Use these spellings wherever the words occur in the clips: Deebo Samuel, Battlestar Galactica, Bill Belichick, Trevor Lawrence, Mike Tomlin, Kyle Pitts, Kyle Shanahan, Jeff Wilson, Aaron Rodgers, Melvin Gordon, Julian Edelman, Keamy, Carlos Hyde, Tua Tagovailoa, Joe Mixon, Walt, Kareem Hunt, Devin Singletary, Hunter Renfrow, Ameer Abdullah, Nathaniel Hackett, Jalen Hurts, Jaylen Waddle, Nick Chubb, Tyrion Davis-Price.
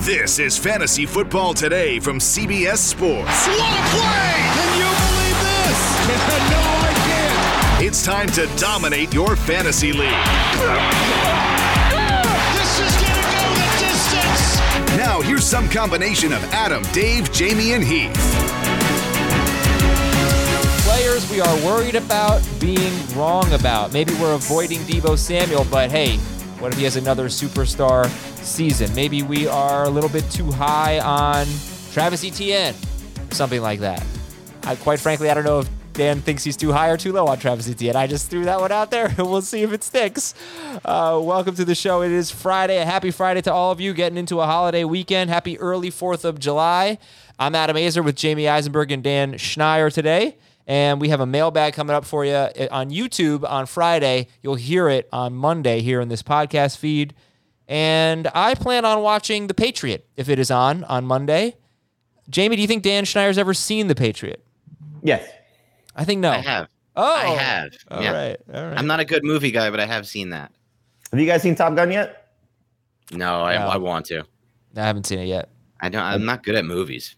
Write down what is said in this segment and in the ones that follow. This is Fantasy Football Today from CBS Sports. What a play! Can you believe this? No, I can't. It's time to dominate your fantasy league. This is going to go the distance. Now here's some combination of Adam, Dave, Jamie, and Heath. Players we are worried about being wrong about. Maybe we're avoiding Deebo Samuel, but hey, what if he has another superstar season? Maybe we are a little bit too high on Travis Etienne, something like that. Quite frankly, I don't know if Dan thinks he's too high or too low on Travis Etienne. I just threw that one out there, and we'll see if it sticks. Welcome to the show. It is Friday. A happy Friday to all of you getting into a holiday weekend. Happy early 4th of July. I'm Adam Azer with Jamie Eisenberg and Dan Schneier today. And we have a mailbag coming up for you on YouTube on Friday. You'll hear it on Monday here in this podcast feed. And I plan on watching The Patriot, if it is on Monday. Jamie, do you think Dan Schneier's ever seen The Patriot? Yes. I think no. I have. Oh. I have. Yeah. All right. I'm not a good movie guy, but I have seen that. Have you guys seen Top Gun yet? No. I want to. I haven't seen it yet. I'm not good at movies.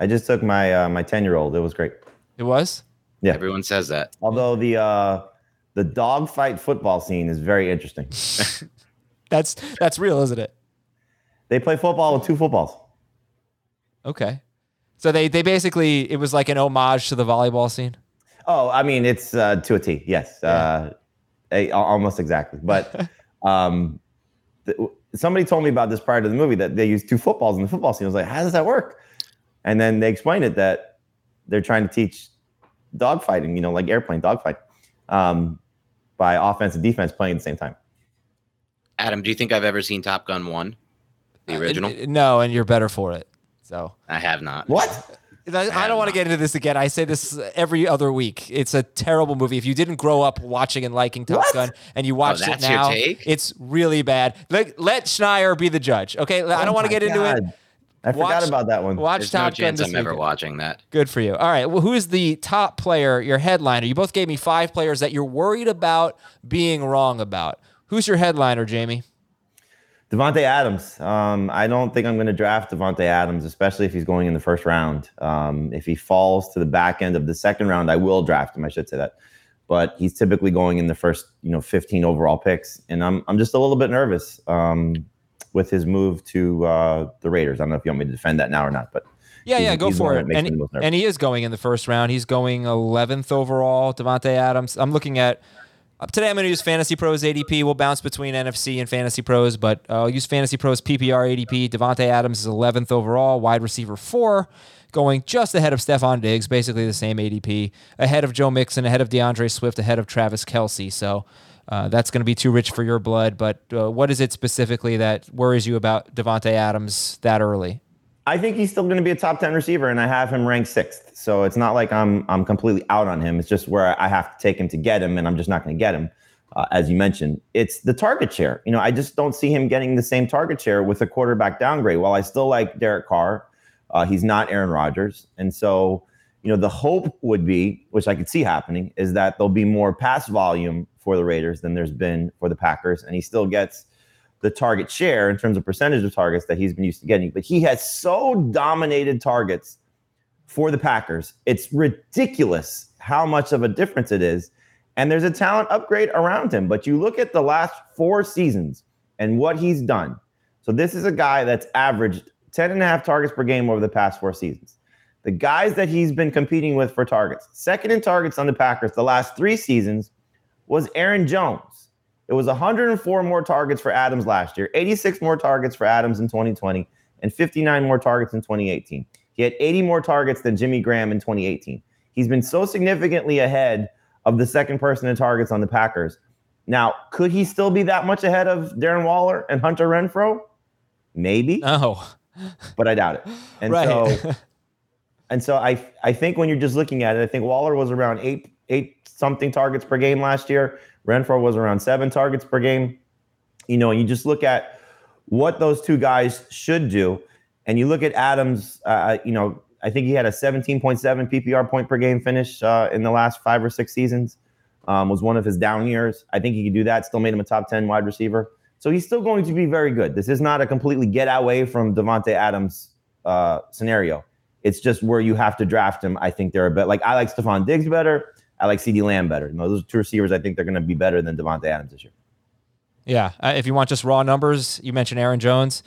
I just took my my 10-year-old. It was great. It was? Yeah. Everyone says that. Although the dogfight football scene is very interesting. That's real, isn't it? They play football with two footballs. Okay. So they basically, it was like an homage to the volleyball scene? Oh, I mean, it's to a T, yes. Yeah. Almost exactly. But somebody told me about this prior to the movie, that they used two footballs in the football scene. I was like, how does that work? And then they explained it that they're trying to teach dogfighting, like airplane dogfight, by offense and defense playing at the same time. Adam, do you think I've ever seen Top Gun 1, the original? No, and you're better for it. So I have not. What? I don't want to get into this again. I say this every other week. It's a terrible movie. If you didn't grow up watching and liking Top Gun and you watched it now, your take? It's really bad. Let Schneier be the judge, okay? I don't want to get into it. I forgot about that one. Watch There's Top no Gun. This I'm weekend. Ever watching that. Good for you. All right. Well, who is the top player, your headliner? You both gave me 5 players that you're worried about being wrong about. Who's your headliner, Jamie? Davante Adams. I don't think I'm going to draft Davante Adams, especially if he's going in the first round. If he falls to the back end of the second round, I will draft him. I should say that. But he's typically going in the first, 15 overall picks, and I'm just a little bit nervous. With his move to the Raiders. I don't know if you want me to defend that now or not, but yeah, go for it. And he is going in the first round. He's going 11th overall, Davante Adams. I'm looking at today. I'm going to use Fantasy Pros ADP. We'll bounce between NFC and Fantasy Pros, but I'll use Fantasy Pros PPR ADP. Davante Adams is 11th overall, wide receiver 4, going just ahead of Stefan Diggs, basically the same ADP, ahead of Joe Mixon, ahead of DeAndre Swift, ahead of Travis Kelce. So. That's going to be too rich for your blood, but what is it specifically that worries you about Davante Adams that early? I think he's still going to be a top 10 receiver, and I have him ranked 6th. So it's not like I'm completely out on him. It's just where I have to take him to get him, and I'm just not going to get him, as you mentioned. It's the target share. I just don't see him getting the same target share with a quarterback downgrade. While I still like Derek Carr, he's not Aaron Rodgers. And so, the hope would be, which I could see happening, is that there'll be more pass volume for the Raiders than there's been for the Packers, and he still gets the target share in terms of percentage of targets that he's been used to getting. But he has so dominated targets for the Packers. It's ridiculous how much of a difference it is, and there's a talent upgrade around him. But you look at the last 4 seasons and what he's done So this is a guy that's averaged 10.5 targets per game over the past 4 seasons. The guys that he's been competing with for targets, second in targets on the Packers the last 3 seasons, was Aaron Jones. It was 104 more targets for Adams last year, 86 more targets for Adams in 2020, and 59 more targets in 2018. He had 80 more targets than Jimmy Graham in 2018. He's been so significantly ahead of the second person in targets on the Packers. Now, could he still be that much ahead of Darren Waller and Hunter Renfrow? Maybe. Oh. But I doubt it. And right. So I think when you're just looking at it, I think Waller was around eight something targets per game last year. Renfrow was around 7 targets per game. You know, and you just look at what those two guys should do. And you look at Adams, you know, I think he had a 17.7 PPR point per game finish in the last 5 or 6 seasons. Was one of his down years. I think he could do that. Still made him a top 10 wide receiver. So he's still going to be very good. This is not a completely get away from Davante Adams scenario. It's just where you have to draft him. I think they're a bit like, I like Stefan Diggs better. I like CeeDee Lamb better. You know, those are 2 receivers I think they're going to be better than Davante Adams this year. Yeah. If you want just raw numbers, you mentioned Aaron Jones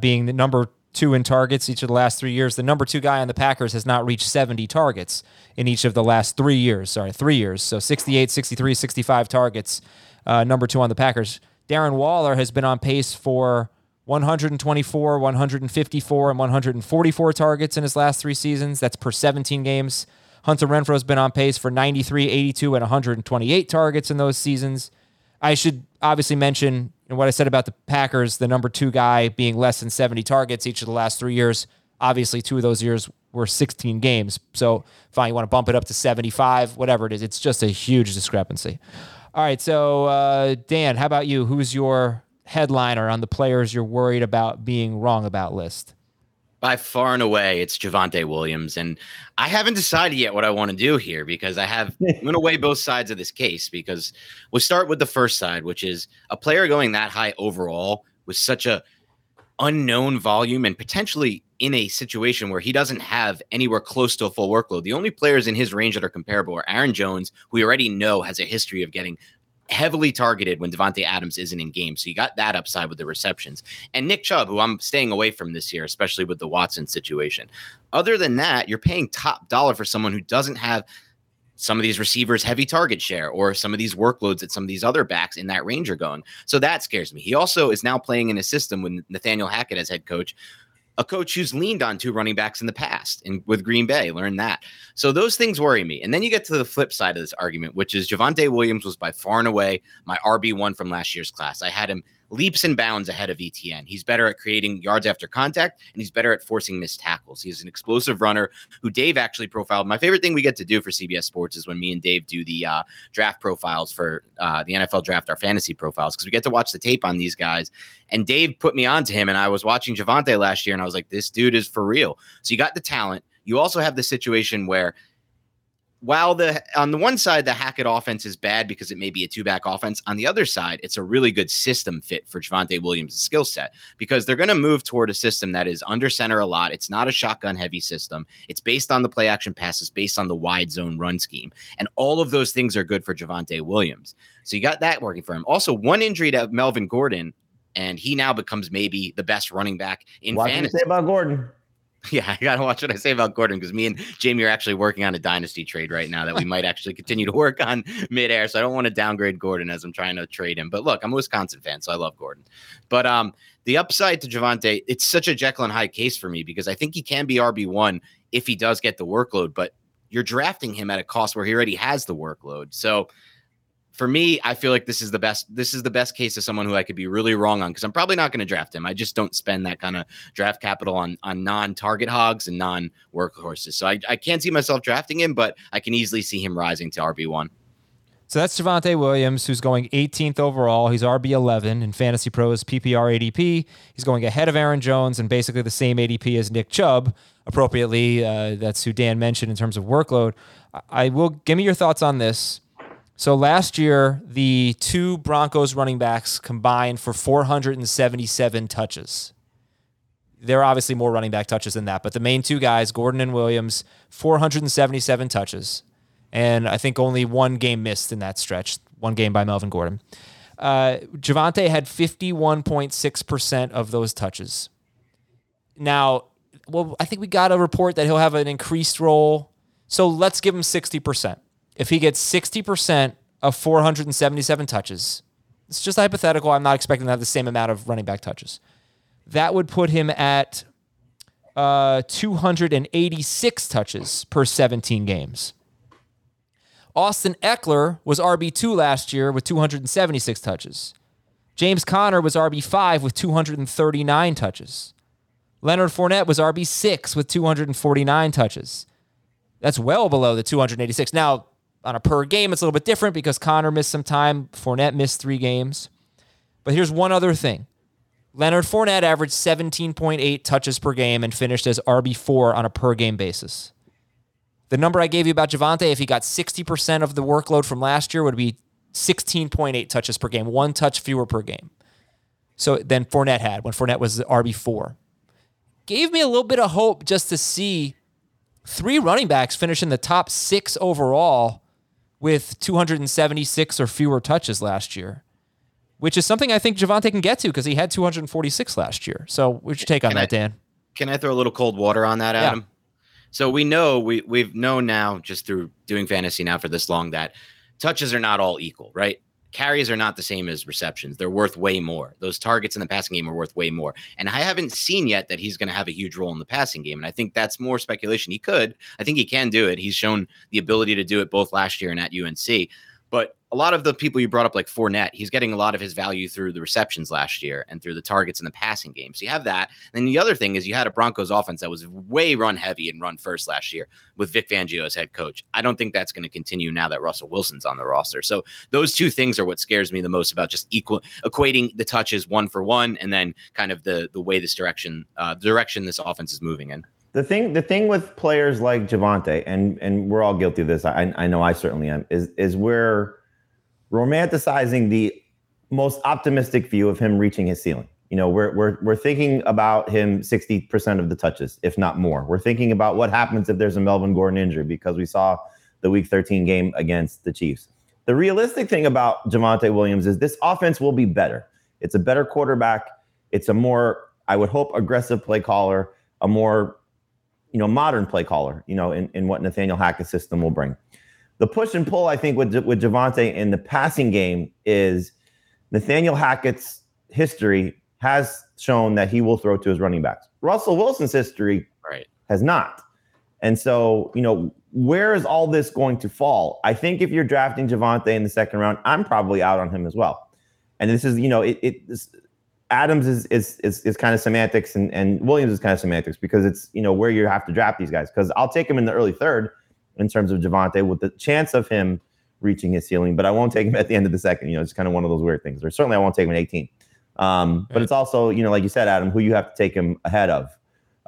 being the number 2 in targets each of the last 3 years. The number 2 guy on the Packers has not reached 70 targets in each of the last 3 years. So 68, 63, 65 targets, number 2 on the Packers. Darren Waller has been on pace for 124, 154, and 144 targets in his last 3 seasons. That's per 17 games. Hunter Renfrow has been on pace for 93, 82, and 128 targets in those seasons. I should obviously mention what I said about the Packers, the number 2 guy being less than 70 targets each of the last 3 years. Obviously, 2 of those years were 16 games. So fine, you want to bump it up to 75, whatever it is. It's just a huge discrepancy. All right, so Dan, how about you? Who's your headliner on the players you're worried about being wrong about list? By far and away, it's Javonte Williams. And I haven't decided yet what I want to do here because I'm going to weigh both sides of this case, because we'll start with the first side, which is a player going that high overall with such a unknown volume and potentially in a situation where he doesn't have anywhere close to a full workload. The only players in his range that are comparable are Aaron Jones, who we already know has a history of getting heavily targeted when Davante Adams isn't in game. So you got that upside with the receptions. And Nick Chubb, who I'm staying away from this year, especially with the Watson situation. Other than that, you're paying top dollar for someone who doesn't have some of these receivers' heavy target share or some of these workloads that some of these other backs in that range are going. So that scares me. He also is now playing in a system with Nathaniel Hackett as head coach, a coach who's leaned on 2 running backs in the past and with Green Bay, learn that. So those things worry me. And then you get to the flip side of this argument, which is Javonte Williams was by far and away my RB1 from last year's class. I had him leaps and bounds ahead of Etienne. He's better at creating yards after contact, and he's better at forcing missed tackles. He's an explosive runner who Dave actually profiled. My favorite thing we get to do for CBS Sports is when me and Dave do the draft profiles for the NFL draft, our fantasy profiles, because we get to watch the tape on these guys. And Dave put me onto him, and I was watching Javonte last year, and I was like, this dude is for real. So you got the talent. You also have the situation where while on the one side, the Hackett offense is bad because it may be a 2-back offense, on the other side, it's a really good system fit for Javonte Williams' skill set because they're going to move toward a system that is under center a lot. It's not a shotgun-heavy system. It's based on the play-action passes, based on the wide-zone run scheme, and all of those things are good for Javonte Williams. So you got that working for him. Also, one injury to Melvin Gordon, and he now becomes maybe the best running back in fantasy. What do you say about Gordon? Yeah, I got to watch what I say about Gordon because me and Jamie are actually working on a dynasty trade right now that we might actually continue to work on midair. So I don't want to downgrade Gordon as I'm trying to trade him. But look, I'm a Wisconsin fan, so I love Gordon. But the upside to Javonte, it's such a Jekyll and Hyde case for me because I think he can be RB1 if he does get the workload. But you're drafting him at a cost where he already has the workload. So for me, I feel like this is the best case of someone who I could be really wrong on because I'm probably not going to draft him. I just don't spend that kind of draft capital on non-target hogs and non-workhorses. So I can't see myself drafting him, but I can easily see him rising to RB1. So that's Javonte Williams, who's going 18th overall. He's RB11 in Fantasy Pros PPR ADP. He's going ahead of Aaron Jones and basically the same ADP as Nick Chubb. Appropriately, that's who Dan mentioned in terms of workload. I will give me your thoughts on this. So last year, the 2 Broncos running backs combined for 477 touches. There are obviously more running back touches than that, but the main 2 guys, Gordon and Williams, 477 touches. And I think only 1 game missed in that stretch, 1 game by Melvin Gordon. Javonte had 51.6% of those touches. Now, well, I think we got a report that he'll have an increased role. So let's give him 60%. If he gets 60% of 477 touches, it's just hypothetical. I'm not expecting to have the same amount of running back touches. That would put him at 286 touches per 17 games. Austin Eckler was RB2 last year with 276 touches. James Conner was RB5 with 239 touches. Leonard Fournette was RB6 with 249 touches. That's well below the 286. Now, on a per game, it's a little bit different because Conner missed some time. Fournette missed 3 games. But here's one other thing. Leonard Fournette averaged 17.8 touches per game and finished as RB4 on a per game basis. The number I gave you about Javonte, if he got 60% of the workload from last year, would be 16.8 touches per game, 1 touch fewer per game. So then Fournette had when Fournette was the RB4. Gave me a little bit of hope just to see 3 running backs finish in the top 6 overall with 276 or fewer touches last year, which is something I think Javonte can get to because he had 246 last year. So what's your take on that, Dan? Can I throw a little cold water on that, Adam? Yeah. So we've known now just through doing fantasy now for this long that touches are not all equal, right? Carries are not the same as receptions. They're worth way more. Those targets in the passing game are worth way more. And I haven't seen yet that he's going to have a huge role in the passing game. And I think that's more speculation. He could. I think he can do it. He's shown the ability to do it both last year and at UNC. But a lot of the people you brought up, like Fournette, he's getting a lot of his value through the receptions last year and through the targets in the passing game. So you have that. And then the other thing is you had a Broncos offense that was way run heavy and run first last year with Vic Fangio as head coach. I don't think that's going to continue now that Russell Wilson's on the roster. So those two things are what scares me the most about just equating the touches 1 for 1 and then kind of the way this direction this offense is moving in. The thing with players like Javonte, and we're all guilty of this, I know I certainly am, is we're romanticizing the most optimistic view of him reaching his ceiling. You know, we're thinking about him 60% of the touches, if not more. We're thinking about what happens if there's a Melvin Gordon injury because we saw the Week 13 game against the Chiefs. The realistic thing about Javonte Williams is this offense will be better. It's a better quarterback. It's a more, I would hope, aggressive play caller, a more modern play caller, in what Nathaniel Hackett's system will bring. The push and pull, I think, with Javonte in the passing game is Nathaniel Hackett's history has shown that he will throw to his running backs. Russell Wilson's history has not. And so, where is all this going to fall? I think if you're drafting Javonte in the second round, I'm probably out on him as well. And this is, Adams is kind of semantics and Williams is kind of semantics because it's, where you have to draft these guys. Because I'll take him in the early third in terms of Javonte with the chance of him reaching his ceiling, but I won't take him at the end of the second. It's kind of one of those weird things. Or certainly I won't take him at 18. But it's also, like you said, Adam, who you have to take him ahead of.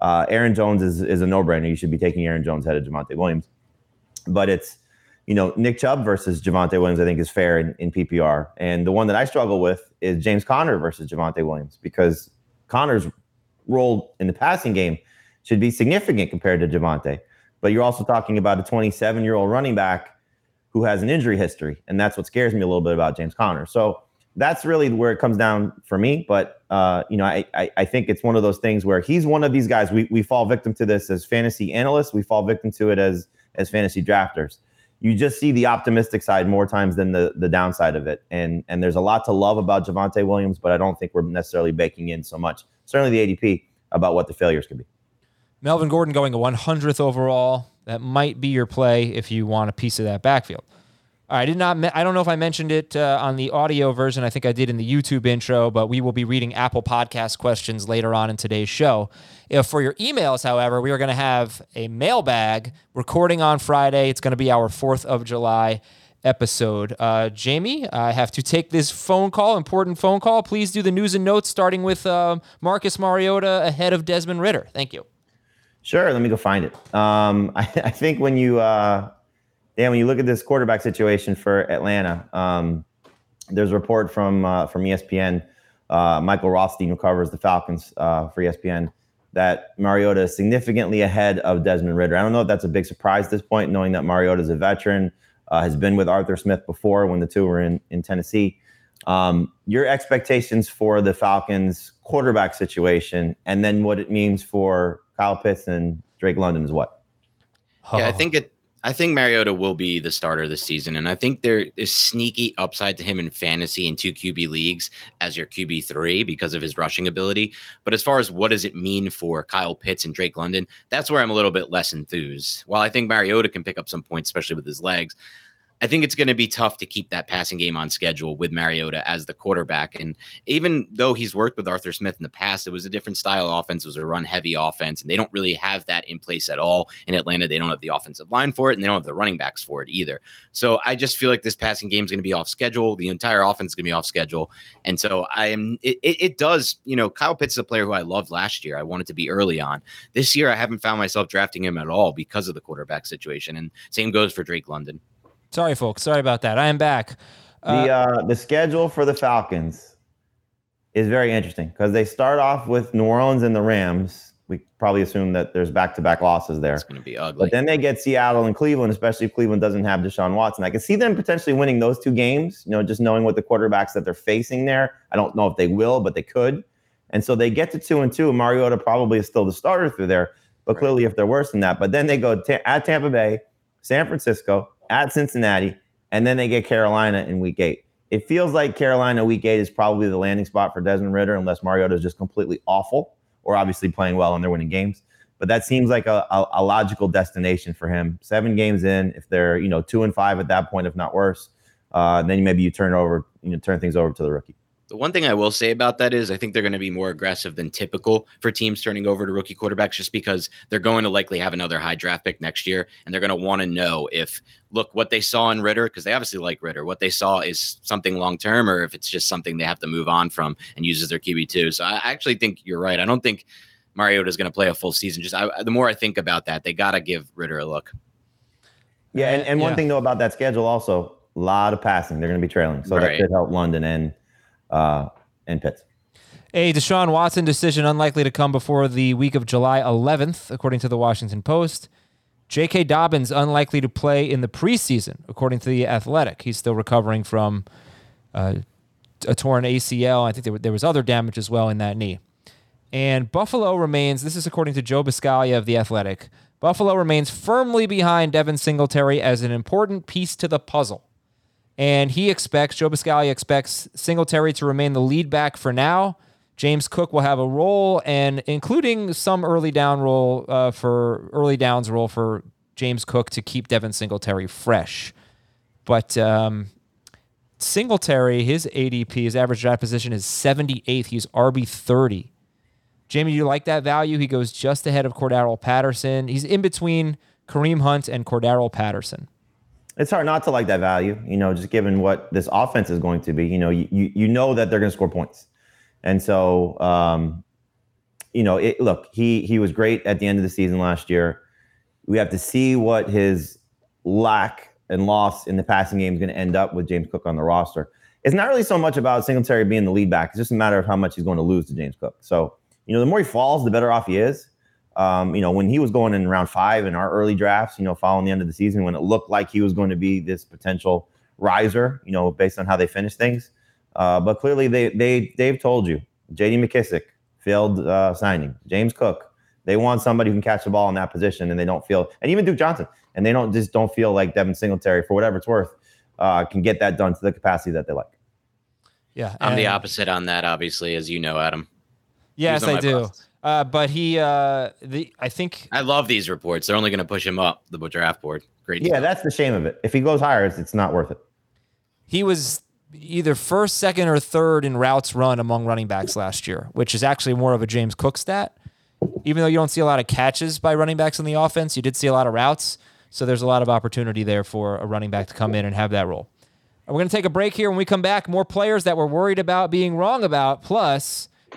Aaron Jones is a no-brainer. You should be taking Aaron Jones ahead of Javonte Williams. But it's, Nick Chubb versus Javonte Williams, I think, is fair in PPR. And the one that I struggle with is James Conner versus Javonte Williams because Conner's role in the passing game should be significant compared to Javonte. But you're also talking about a 27-year-old running back who has an injury history, and that's what scares me a little bit about James Conner. So that's really where it comes down for me. But, I think it's one of those things where he's one of these guys. We fall victim to this as fantasy analysts. We fall victim to it as fantasy drafters. You just see the optimistic side more times than the downside of it. And there's a lot to love about Javonte Williams, but I don't think we're necessarily baking in so much, certainly the ADP, about what the failures could be. Melvin Gordon going a 100th overall. That might be your play if you want a piece of that backfield. All right, I don't know if I mentioned it on the audio version. I think I did in the YouTube intro, but we will be reading Apple Podcast questions later on in today's show. For your emails, however, we are going to have a mailbag recording on Friday. It's going to be our 4th of July episode. Jamie, I have to take this important phone call. Please do the news and notes, starting with Marcus Mariota ahead of Desmond Ritter. Thank you. Sure, let me go find it. I think when you... when you look at this quarterback situation for Atlanta, there's a report from ESPN. Michael Rothstein, who covers the Falcons for ESPN, that Mariota is significantly ahead of Desmond Ritter. I don't know if that's a big surprise at this point, knowing that Mariota is a veteran, has been with Arthur Smith before when the two were in Tennessee. Your expectations for the Falcons quarterback situation, and then what it means for Kyle Pitts and Drake London is what? Yeah, I think Mariota will be the starter this season, and I think there is sneaky upside to him in fantasy in two QB leagues as your QB3 because of his rushing ability. But as far as what does it mean for Kyle Pitts and Drake London, that's where I'm a little bit less enthused. While I think Mariota can pick up some points, especially with his legs, I think it's going to be tough to keep that passing game on schedule with Mariota as the quarterback. And even though he's worked with Arthur Smith in the past, it was a different style of offense. It was a run-heavy offense, and they don't really have that in place at all. In Atlanta, they don't have the offensive line for it, and they don't have the running backs for it either. So I just feel like this passing game is going to be off schedule. The entire offense is going to be off schedule. And so Kyle Pitts is a player who I loved last year. I wanted to be early on. This year, I haven't found myself drafting him at all because of the quarterback situation. And same goes for Drake London. Sorry, folks. Sorry about that. I am back. The schedule for the Falcons is very interesting because they start off with New Orleans and the Rams. We probably assume that there's back-to-back losses there. It's going to be ugly. But then they get Seattle and Cleveland, especially if Cleveland doesn't have Deshaun Watson. I can see them potentially winning those two games, just knowing what the quarterbacks that they're facing there. I don't know if they will, but they could. And so they get to 2-2. Mariota probably is still the starter through there, but clearly if they're worse than that. But then they go at Tampa Bay, San Francisco, at Cincinnati, and then they get Carolina in Week 8. It feels like Carolina Week 8 is probably the landing spot for Desmond Ritter unless Mariota is just completely awful or obviously playing well and they're winning games. But that seems like a logical destination for him. 7 games in, if they're 2-5 at that point, if not worse, then maybe you turn things over to the rookie. The one thing I will say about that is I think they're going to be more aggressive than typical for teams turning over to rookie quarterbacks just because they're going to likely have another high draft pick next year, and they're going to want to know what they saw in Ritter, because they obviously like Ritter, what they saw is something long-term or if it's just something they have to move on from and use as their QB2. So I actually think you're right. I don't think Mariota is going to play a full season. The more I think about that, they got to give Ritter a look. Yeah, and one thing, though, about that schedule also, a lot of passing. They're going to be trailing, so that could help London and Pitts. A Deshaun Watson decision unlikely to come before the week of July 11th, according to the Washington Post. J.K. Dobbins unlikely to play in the preseason, according to The Athletic. He's still recovering from a torn ACL. I think there was other damage as well in that knee. And Buffalo remains, this is according to Joe Biscaglia of The Athletic, Buffalo remains firmly behind Devin Singletary as an important piece to the puzzle. And Joe Biscaglia expects Singletary to remain the lead back for now. James Cook will have a role, and including some early downs role for James Cook to keep Devin Singletary fresh. But Singletary, his ADP, his average draft position is 78th. He's RB30. Jamie, do you like that value? He goes just ahead of Cordarrelle Patterson. He's in between Kareem Hunt and Cordarrelle Patterson. It's hard not to like that value, just given what this offense is going to be. You know that they're going to score points. And so, he was great at the end of the season last year. We have to see what his lack and loss in the passing game is going to end up with James Cook on the roster. It's not really so much about Singletary being the lead back. It's just a matter of how much he's going to lose to James Cook. So, the more he falls, the better off he is. When he was going in round 5 in our early drafts, following the end of the season, when it looked like he was going to be this potential riser, based on how they finished things. But clearly they've told you, J.D. McKissick, failed signing, James Cook. They want somebody who can catch the ball in that position, and they don't feel, and even Duke Johnson, and they don't feel like Devin Singletary, for whatever it's worth, can get that done to the capacity that they like. Yeah, I'm the opposite on that, obviously, as you know, Adam. Yes, I do. But he, I think I love these reports. They're only going to push him up the draft board. Great. Yeah, that's the shame of it. If he goes higher, it's not worth it. He was either first, second, or third in routes run among running backs last year, which is actually more of a James Cook stat. Even though you don't see a lot of catches by running backs in the offense, you did see a lot of routes. So there's a lot of opportunity there for a running back to come in and have that role. We're going to take a break here. When we come back, more players that we're worried about being wrong about, plus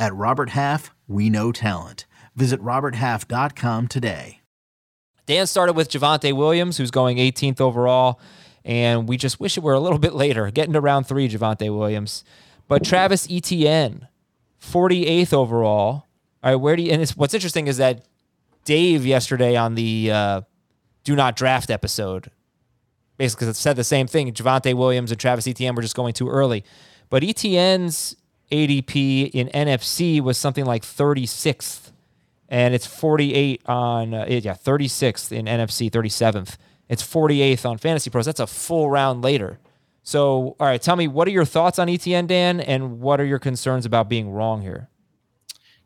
At Robert Half, we know talent. Visit roberthalf.com today. Dan started with Javonte Williams, who's going 18th overall, and we just wish it were a little bit later, getting to round 3, Javonte Williams. But Travis Etienne, 48th overall. All right, where do you? And what's interesting is that Dave yesterday on the Do Not Draft episode basically said the same thing. Javonte Williams and Travis Etienne were just going too early. But Etienne's ADP in NFC was something like 36th, and it's 48 on 36th in NFC, 37th. It's 48th on Fantasy Pros. That's a full round later. So, all right, tell me, what are your thoughts on Etienne, Dan, and what are your concerns about being wrong here?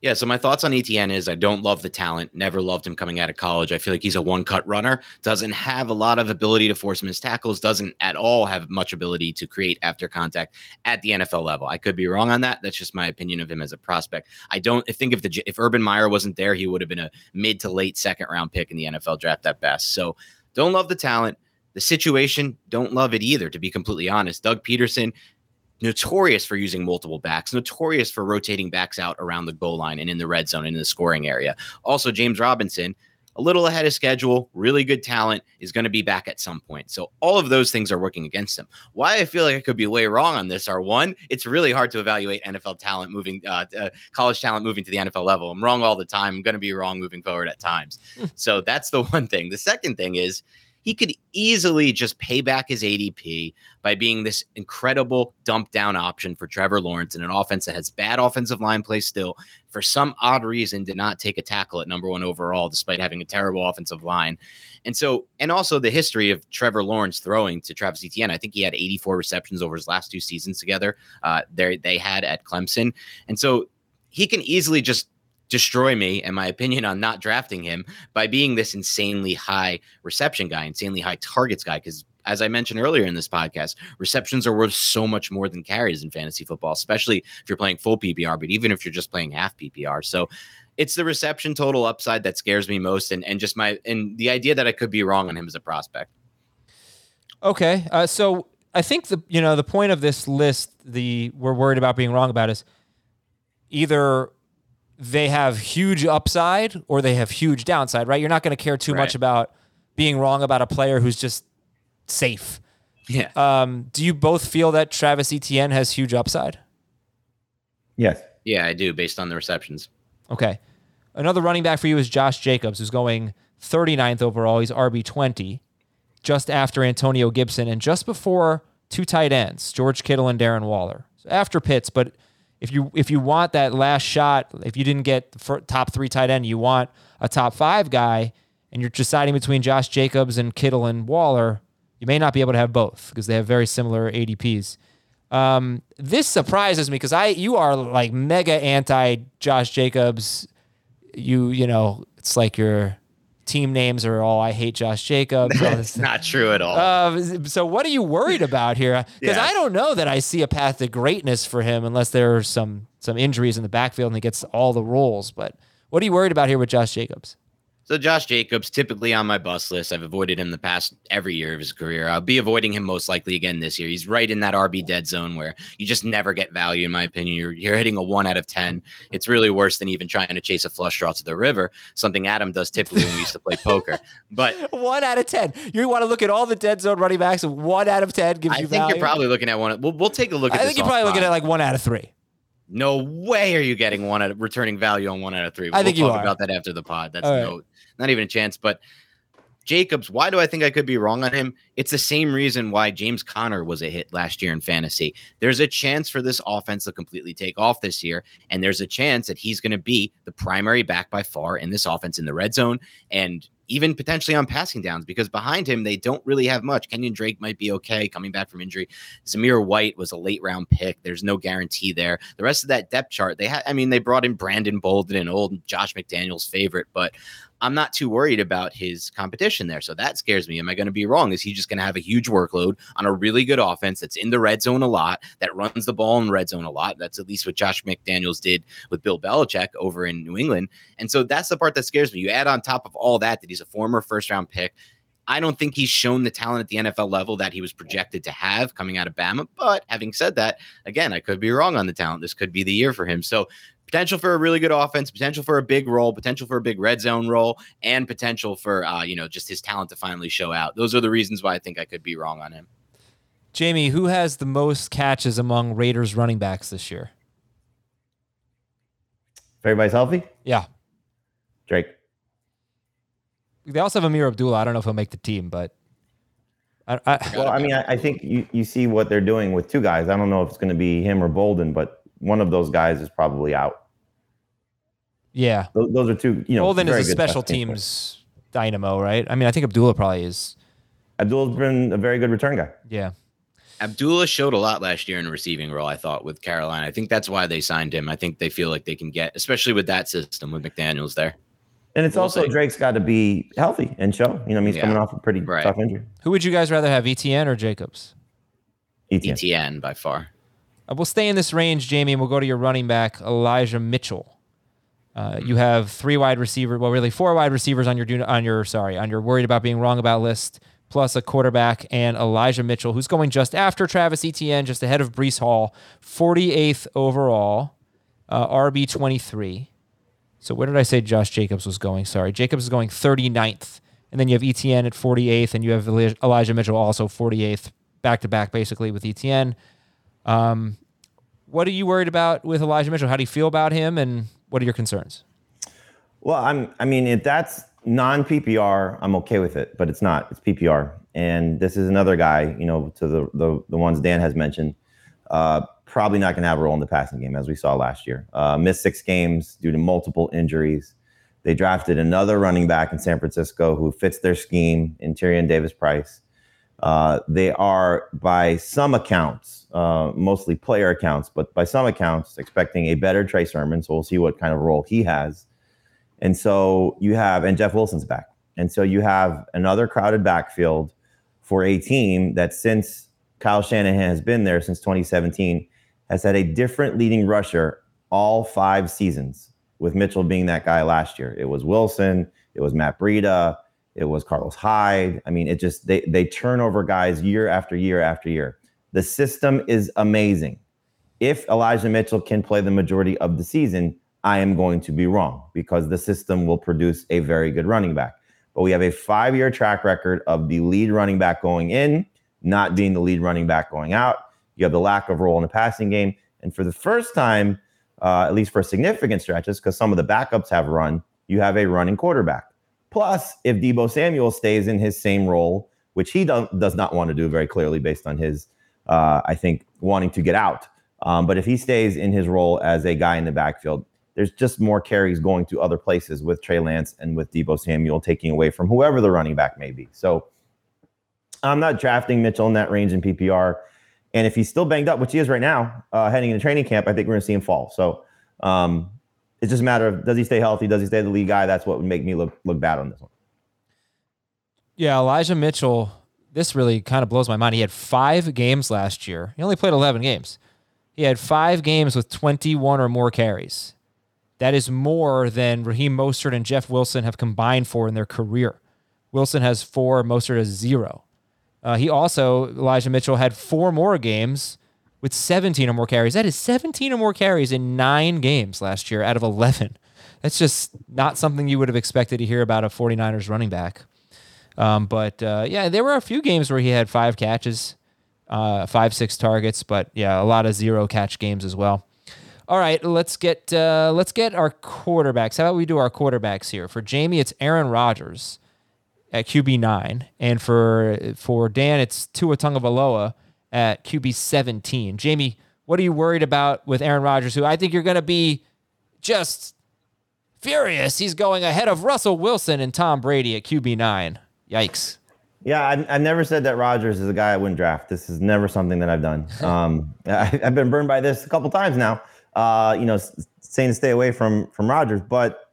Yeah, so my thoughts on Etienne is I don't love the talent, never loved him coming out of college. I feel like he's a one-cut runner, doesn't have a lot of ability to force missed tackles, doesn't at all have much ability to create after contact at the NFL level. I could be wrong on that. That's just my opinion of him as a prospect. I think if Urban Meyer wasn't there, he would have been a mid to late second-round pick in the NFL draft at best. So don't love the talent. The situation, don't love it either, to be completely honest. Doug Peterson, notorious for using multiple backs, notorious for rotating backs out around the goal line and in the red zone and in the scoring area. Also, James Robinson, a little ahead of schedule, really good talent, is going to be back at some point. So all of those things are working against him. Why I feel like I could be way wrong on this are, one, it's really hard to evaluate NFL talent moving, college talent moving to the NFL level. I'm wrong all the time. I'm going to be wrong moving forward at times. So that's the one thing. The second thing is, he could easily just pay back his ADP by being this incredible dump down option for Trevor Lawrence in an offense that has bad offensive line play still. For some odd reason, did not take a tackle at number 1 overall, despite having a terrible offensive line. And so, and also the history of Trevor Lawrence throwing to Travis Etienne. I think he had 84 receptions over his last 2 seasons together. They had at Clemson. And so he can easily just destroy me and my opinion on not drafting him by being this insanely high reception guy, insanely high targets guy. Because as I mentioned earlier in this podcast, receptions are worth so much more than carries in fantasy football, especially if you're playing full PPR, but even if you're just playing half PPR. So it's the reception total upside that scares me most. And the idea that I could be wrong on him as a prospect. Okay. So I think the point of this list, we're worried about being wrong about is either they have huge upside or they have huge downside, right? You're not going to care too much about being wrong about a player who's just safe. Yeah. Do you both feel that Travis Etienne has huge upside? Yes. Yeah, I do, based on the receptions. Okay. Another running back for you is Josh Jacobs, who's going 39th overall. He's RB20, just after Antonio Gibson and just before 2 tight ends, George Kittle and Darren Waller. So after Pitts, but if you want that last shot, if you didn't get the top 3 tight end, you want a top 5 guy, and you're deciding between Josh Jacobs and Kittle and Waller, you may not be able to have both because they have very similar ADPs. This surprises me because you are like mega anti Josh Jacobs. You know, it's like your team names are all, I hate Josh Jacobs. That's not true at all. So what are you worried about here? Because I don't know that I see a path to greatness for him unless there are some injuries in the backfield and he gets all the roles. But what are you worried about here with Josh Jacobs? So Josh Jacobs, typically on my bust list, I've avoided him the past every year of his career. I'll be avoiding him most likely again this year. He's right in that RB dead zone where you just never get value, in my opinion. You're hitting a 1 out of 10. It's really worse than even trying to chase a flush draw to the river, something Adam does typically when we used to play poker. But 1 out of 10. You want to look at all the dead zone running backs, and 1 out of 10 gives you value? I think you're probably looking at one. We'll take a look at this. I think you're probably looking at like 1 out of 3. No way are you getting returning value on 1 out of 3. I think you talk about that after the pod. That's not even a chance. But Jacobs, why do I think I could be wrong on him? It's the same reason why James Conner was a hit last year in fantasy. There's a chance for this offense to completely take off this year, and there's a chance that he's going to be the primary back by far in this offense in the red zone. And even potentially on passing downs, because behind him, they don't really have much. Kenyon Drake might be okay coming back from injury. Zamir White was a late round pick. There's no guarantee there. The rest of that depth chart, they had, I mean, they brought in Brandon Bolden, an old Josh McDaniels favorite, but I'm not too worried about his competition there. So that scares me. Am I going to be wrong? Is he just going to have a huge workload on a really good offense that's in the red zone a lot, that runs the ball in the red zone a lot? That's at least what Josh McDaniels did with Bill Belichick over in New England. And so that's the part that scares me. You add on top of all that, that he's a former first-round pick. I don't think he's shown the talent at the NFL level that he was projected to have coming out of Bama. But having said that, again, I could be wrong on the talent. This could be the year for him. So potential for a really good offense, potential for a big role, potential for a big red zone role, and potential for, just his talent to finally show out. Those are the reasons why I think I could be wrong on him. Jamie, who has the most catches among Raiders running backs this year? If everybody's healthy? Yeah. Drake. They also have Amir Abdullah. I don't know if he'll make the team, but... I think you see what they're doing with two guys. I don't know if it's going to be him or Bolden, but one of those guys is probably out. Yeah. Those are two, Bolden is a special teams dynamo, right? I mean, I think Abdullah probably is. Abdullah's been a very good return guy. Yeah. Abdullah showed a lot last year in a receiving role, I thought, with Carolina. I think that's why they signed him. I think they feel like they can get, especially with that system with McDaniels there. And it's also Drake's got to be healthy and show. He's coming off a pretty tough injury. Who would you guys rather have, Etienne or Jacobs? Etienne by far. We'll stay in this range, Jamie, and we'll go to your running back, Elijah Mitchell. You have three wide receivers, well, really four wide receivers on your worried about being wrong about list, plus a quarterback and Elijah Mitchell, who's going just after Travis Etienne, just ahead of Breece Hall, 48th overall, RB23. So where did I say Josh Jacobs was going? Sorry, Jacobs is going 39th, and then you have Etienne at 48th, and you have Elijah Mitchell also 48th, back-to-back basically with Etienne. What are you worried about with Elijah Mitchell? How do you feel about him, and what are your concerns? Well, if that's non-PPR, I'm okay with it, but it's not. It's PPR, and this is another guy, to the ones Dan has mentioned, probably not going to have a role in the passing game, as we saw last year. Missed 6 games due to multiple injuries. They drafted another running back in San Francisco who fits their scheme, Tyrion Davis-Price. They are, by some accounts, mostly player accounts, but by some accounts, expecting a better Trey Sermon, so we'll see what kind of role he has. And so you have, and Jeff Wilson's back. And so you have another crowded backfield for a team that since Kyle Shanahan has been there since 2017, has had a different leading rusher all 5 seasons, with Mitchell being that guy last year. It was Wilson, it was Matt Breida, it was Carlos Hyde. It just, they turn over guys year after year after year. The system is amazing. If Elijah Mitchell can play the majority of the season, I am going to be wrong, because the system will produce a very good running back. But we have a 5-year track record of the lead running back going in, not being the lead running back going out. You have the lack of role in the passing game. And for the first time, at least for significant stretches, because some of the backups have run, you have a running quarterback. Plus, if Deebo Samuel stays in his same role, which he does not want to do, very clearly based on his, wanting to get out. But if he stays in his role as a guy in the backfield, there's just more carries going to other places with Trey Lance and with Deebo Samuel taking away from whoever the running back may be. So I'm not drafting Mitchell in that range in PPR. And if he's still banged up, which he is right now, heading into training camp, I think we're going to see him fall. So it's just a matter of, does he stay healthy? Does he stay the lead guy? That's what would make me look bad on this one. Yeah, Elijah Mitchell, this really kind of blows my mind. He had 5 games last year. He only played 11 games. He had 5 games with 21 or more carries. That is more than Raheem Mostert and Jeff Wilson have combined for in their career. Wilson has 4, Mostert has 0. Elijah Mitchell had 4 more games with 17 or more carries. That is 17 or more carries in 9 games last year out of 11. That's just not something you would have expected to hear about a 49ers running back. There were a few games where he had 5 catches, 5-6 targets, but yeah, a lot of 0 catch games as well. All right, let's get our quarterbacks. How about we do our quarterbacks here? For Jamie, it's Aaron Rodgers at QB9, and for Dan, it's Tua Tagovailoa at QB17. Jamie, what are you worried about with Aaron Rodgers, who I think you're going to be just furious. He's going ahead of Russell Wilson and Tom Brady at QB9. Yikes. Yeah, I never said that Rodgers is a guy I wouldn't draft. This is never something that I've done. I've been burned by this a couple times now, saying to stay away from Rodgers. But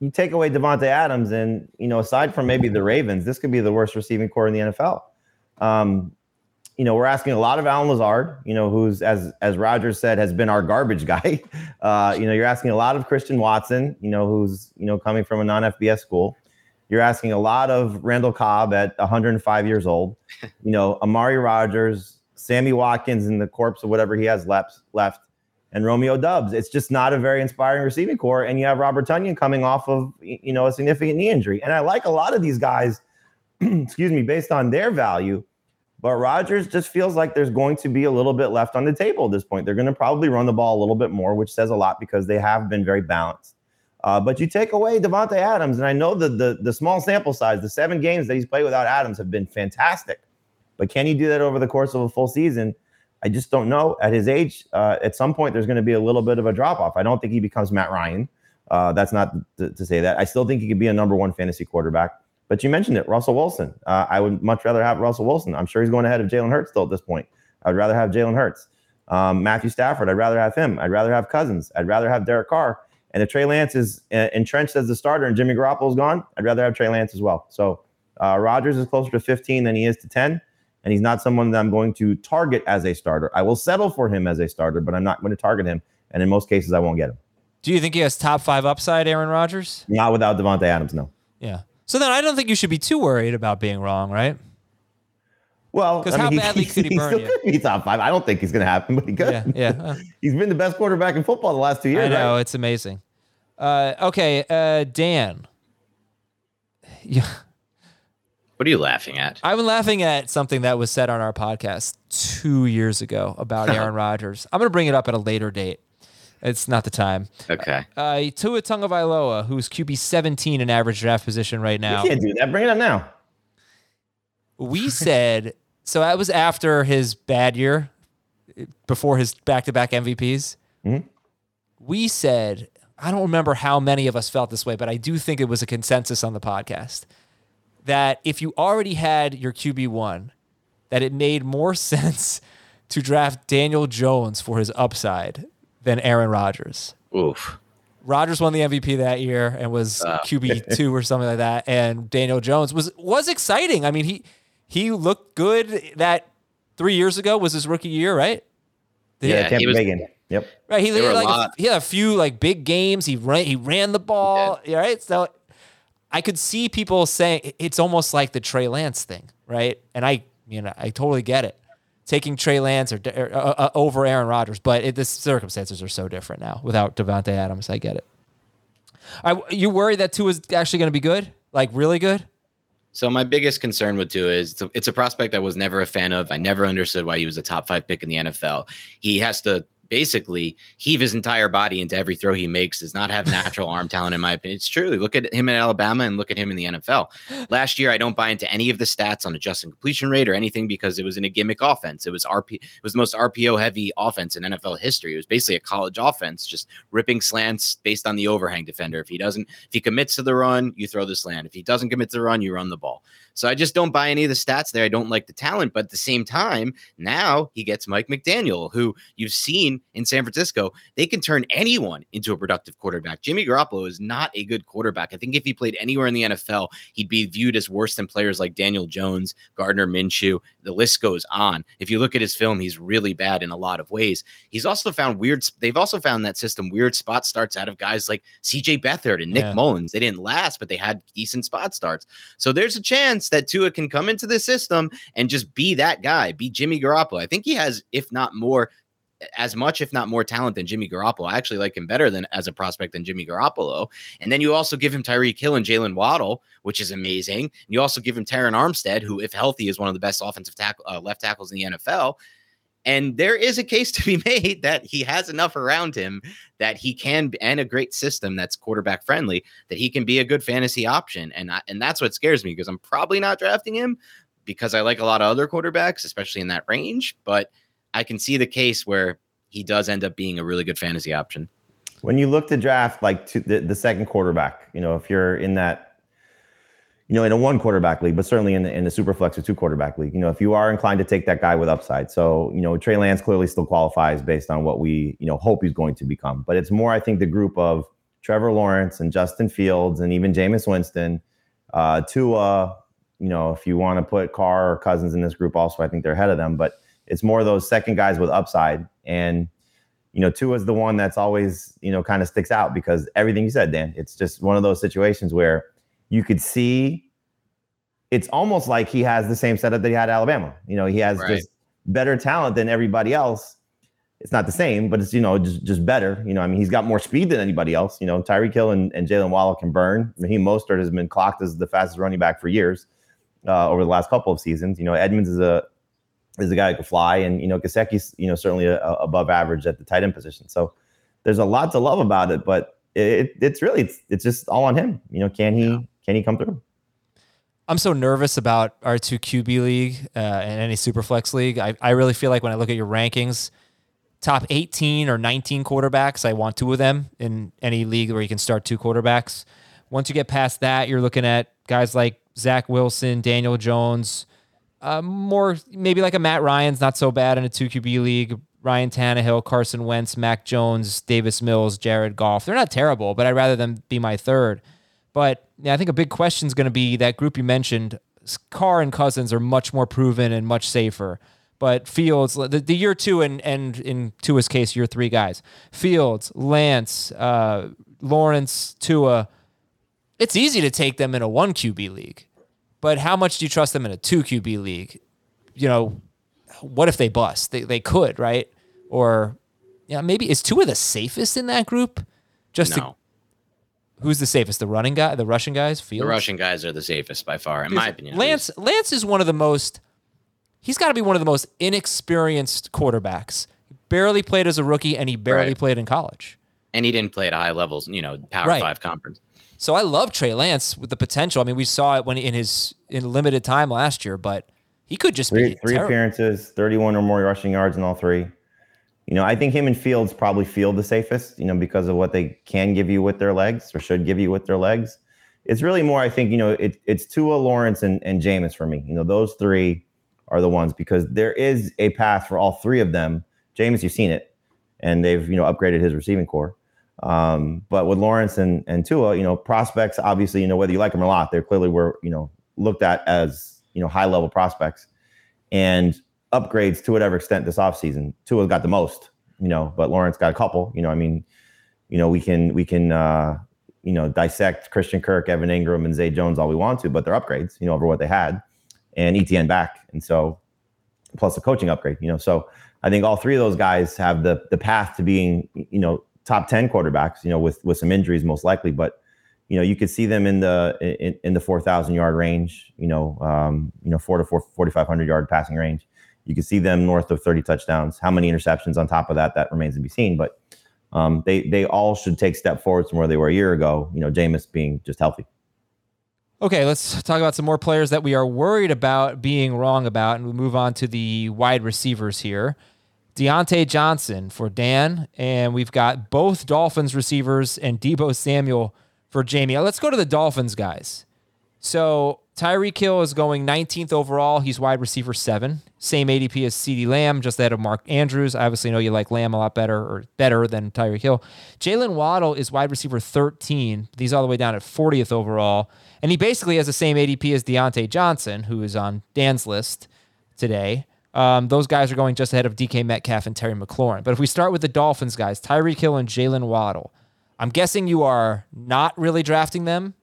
you take away Davante Adams and, aside from maybe the Ravens, this could be the worst receiving core in the NFL. We're asking a lot of Alan Lazard, who's, as Rodgers said, has been our garbage guy. You're asking a lot of Christian Watson, who's, coming from a non-FBS school. You're asking a lot of Randall Cobb at 105 years old, Amari Rodgers, Sammy Watkins in the corpse of whatever he has left, and Romeo Doubs. It's just not a very inspiring receiving core. And you have Robert Tonyan coming off of, a significant knee injury. And I like a lot of these guys, excuse me, based on their value. But Rodgers just feels like there's going to be a little bit left on the table at this point. They're going to probably run the ball a little bit more, which says a lot because they have been very balanced. But you take away Davante Adams, and I know the small sample size, the 7 games that he's played without Adams have been fantastic. But can you do that over the course of a full season? I just don't know. At his age, at some point, there's going to be a little bit of a drop-off. I don't think he becomes Matt Ryan. That's not to say that. I still think he could be a number 1 fantasy quarterback. But you mentioned it, Russell Wilson. I would much rather have Russell Wilson. I'm sure he's going ahead of Jalen Hurts still at this point. I'd rather have Jalen Hurts. Matthew Stafford, I'd rather have him. I'd rather have Cousins. I'd rather have Derek Carr. And if Trey Lance is entrenched as the starter and Jimmy Garoppolo's gone, I'd rather have Trey Lance as well. So Rodgers is closer to 15 than he is to 10, and he's not someone that I'm going to target as a starter. I will settle for him as a starter, but I'm not going to target him, and in most cases I won't get him. Do you think he has top 5 upside, Aaron Rodgers? Not without Davante Adams, no. Yeah. So then I don't think you should be too worried about being wrong, right? Well, because how badly could he burn you? He's top 5. I don't think he's going to happen, but he could. Yeah. He's been the best quarterback in football the last 2 years. I know, right? It's amazing. Okay, Dan. Yeah. What are you laughing at? I've been laughing at something that was said on our podcast 2 years ago about Aaron Rodgers. I'm going to bring it up at a later date. It's not the time. Okay. Tua Tagovailoa, who's QB 17 in average draft position right now. You can't do that. Bring it up now. We said, so that was after his bad year, before his back-to-back MVPs. Mm-hmm. We said, I don't remember how many of us felt this way, but I do think it was a consensus on the podcast, that if you already had your QB1, that it made more sense to draft Daniel Jones for his upside than Aaron Rodgers. Oof. Rodgers won the MVP that year and was QB2 or something like that, and Daniel Jones was exciting. I mean, he looked good. That 3 years ago was his rookie year, right? Tampa Bay. Yep. Right. He had a few big games. He ran the ball. Right. So I could see people saying it's almost like the Trey Lance thing, right? And I totally get it, taking Trey Lance or over Aaron Rodgers, but the circumstances are so different now without Davante Adams. I get it. You worry that Tua is actually going to be good? Like, really good? So my biggest concern with Tua is it's a prospect I was never a fan of. I never understood why he was a top 5 pick in the NFL. He has to basically heave his entire body into every throw he makes, does not have natural arm talent, in my opinion. It's true. Look at him in Alabama and look at him in the NFL. Last year, I don't buy into any of the stats on adjusted completion rate or anything because it was in a gimmick offense. It was It was the most RPO-heavy offense in NFL history. It was basically a college offense, just ripping slants based on the overhang defender. If he commits to the run, you throw the slant. If he doesn't commit to the run, you run the ball. So I just don't buy any of the stats there. I don't like the talent, but at the same time, now he gets Mike McDaniel, who you've seen in San Francisco. They can turn anyone into a productive quarterback. Jimmy Garoppolo is not a good quarterback. I think if he played anywhere in the NFL, he'd be viewed as worse than players like Daniel Jones, Gardner Minshew. The list goes on. If you look at his film, he's really bad in a lot of ways. They've also found that system weird spot starts out of guys like C.J. Beathard and Nick Mullins. They didn't last, but they had decent spot starts. So there's a chance that Tua can come into the system and just be that guy, be Jimmy Garoppolo. I think he has, if not more talent than Jimmy Garoppolo. I actually like him better as a prospect than Jimmy Garoppolo. And then you also give him Tyreek Hill and Jalen Waddle, which is amazing. And you also give him Terron Armstead, who, if healthy, is one of the best offensive left tackles in the NFL. And there is a case to be made that he has enough around him that he can, and a great system that's quarterback friendly, that he can be a good fantasy option. And that's what scares me, because I'm probably not drafting him because I like a lot of other quarterbacks, especially in that range. But I can see the case where he does end up being a really good fantasy option. When you look to draft like the second quarterback, you know, if you're in that, you know, in a one quarterback league, but certainly in the super flex or two quarterback league, you know, if you are inclined to take that guy with upside. So, you know, Trey Lance clearly still qualifies based on what we, you know, hope he's going to become. But it's more, I think, the group of Trevor Lawrence and Justin Fields and even Jameis Winston, Tua, you know, if you want to put Carr or Cousins in this group also, I think they're ahead of them. But it's more those second guys with upside. And, you know, Tua is the one that's always, you know, kind of sticks out because everything you said, Dan, it's just one of those situations where you could see it's almost like he has the same setup that he had at Alabama. You know, he has just better talent than everybody else. It's not the same, but it's, you know, just better. You know, I mean, he's got more speed than anybody else. You know, Tyreek Hill and Jalen Waller can burn. Raheem Mostert has been clocked as the fastest running back for years over the last couple of seasons. You know, Edmonds is a guy who can fly, and, you know, Gesicki's, you know, certainly above average at the tight end position. So there's a lot to love about it, but it's just all on him. You know, can he come through? I'm so nervous about our two QB league and any super flex league. I really feel like when I look at your rankings, top 18 or 19 quarterbacks, I want two of them in any league where you can start two quarterbacks. Once you get past that, you're looking at guys like Zach Wilson, Daniel Jones, more maybe like a Matt Ryan's not so bad in a 2QB league. Ryan Tannehill, Carson Wentz, Mac Jones, Davis Mills, Jared Goff. They're not terrible, but I'd rather them be my third. But yeah, I think a big question is going to be that group you mentioned. Carr and Cousins are much more proven and much safer. But Fields, the year two and in Tua's case, year three guys. Fields, Lance, Lawrence, Tua. It's easy to take them in a 1QB league. But how much do you trust them in a 2QB league? You know, what if they bust? They could, right? Or yeah, maybe is Tua the safest in that group? Just no. Who's the safest? The running guy, the Russian guys? Fields? The Russian guys are the safest by far, in my opinion. Lance is one of the most. He's got to be one of the most inexperienced quarterbacks. He barely played as a rookie, and he barely played in college. And he didn't play at high levels, you know, Power 5 conference. So I love Trey Lance with the potential. I mean, we saw it when in limited time last year, but he could just be three appearances, 31 or more rushing yards in all three. You know, I think him and Fields probably feel the safest, you know, because of what they can give you with their legs or should give you with their legs. It's really more, I think, you know, it's Tua, Lawrence, and Jameis for me. You know, those three are the ones because there is a path for all three of them. Jameis, you've seen it, and they've, you know, upgraded his receiving core. But with Lawrence and Tua, you know, prospects, obviously, you know, whether you like them or not, they clearly were, you know, looked at as, you know, high level prospects and upgrades to whatever extent this offseason. Tua got the most, you know, but Lawrence got a couple, you know, I mean, you know, we can you know, dissect Christian Kirk, Evan Ingram, and Zay Jones all we want to, but they're upgrades, you know, over what they had, and Etienne back. And so plus a coaching upgrade, you know, so I think all three of those guys have the path to being, you know, top 10 quarterbacks, you know, with some injuries most likely, but, you know, you could see them in the 4,000 yard range, you know, 4,500 yard passing range. You could see them north of 30 touchdowns. How many interceptions on top of that remains to be seen, but they all should take step forwards from where they were a year ago. You know, Jameis being just healthy. Okay. Let's talk about some more players that we are worried about being wrong about. And we move on to the wide receivers here. Deontay Johnson for Dan, and we've got both Dolphins receivers and Deebo Samuel for Jamie. Let's go to the Dolphins, guys. So Tyreek Hill is going 19th overall. He's wide receiver 7. Same ADP as CeeDee Lamb, just ahead of Mark Andrews. I obviously know you like Lamb a lot better or better than Tyreek Hill. Jaylen Waddle is wide receiver 13. He's all the way down at 40th overall. And he basically has the same ADP as Deontay Johnson, who is on Dan's list today. Those guys are going just ahead of DK Metcalf and Terry McLaurin. But if we start with the Dolphins guys, Tyreek Hill and Jaylen Waddle, I'm guessing you are not really drafting them.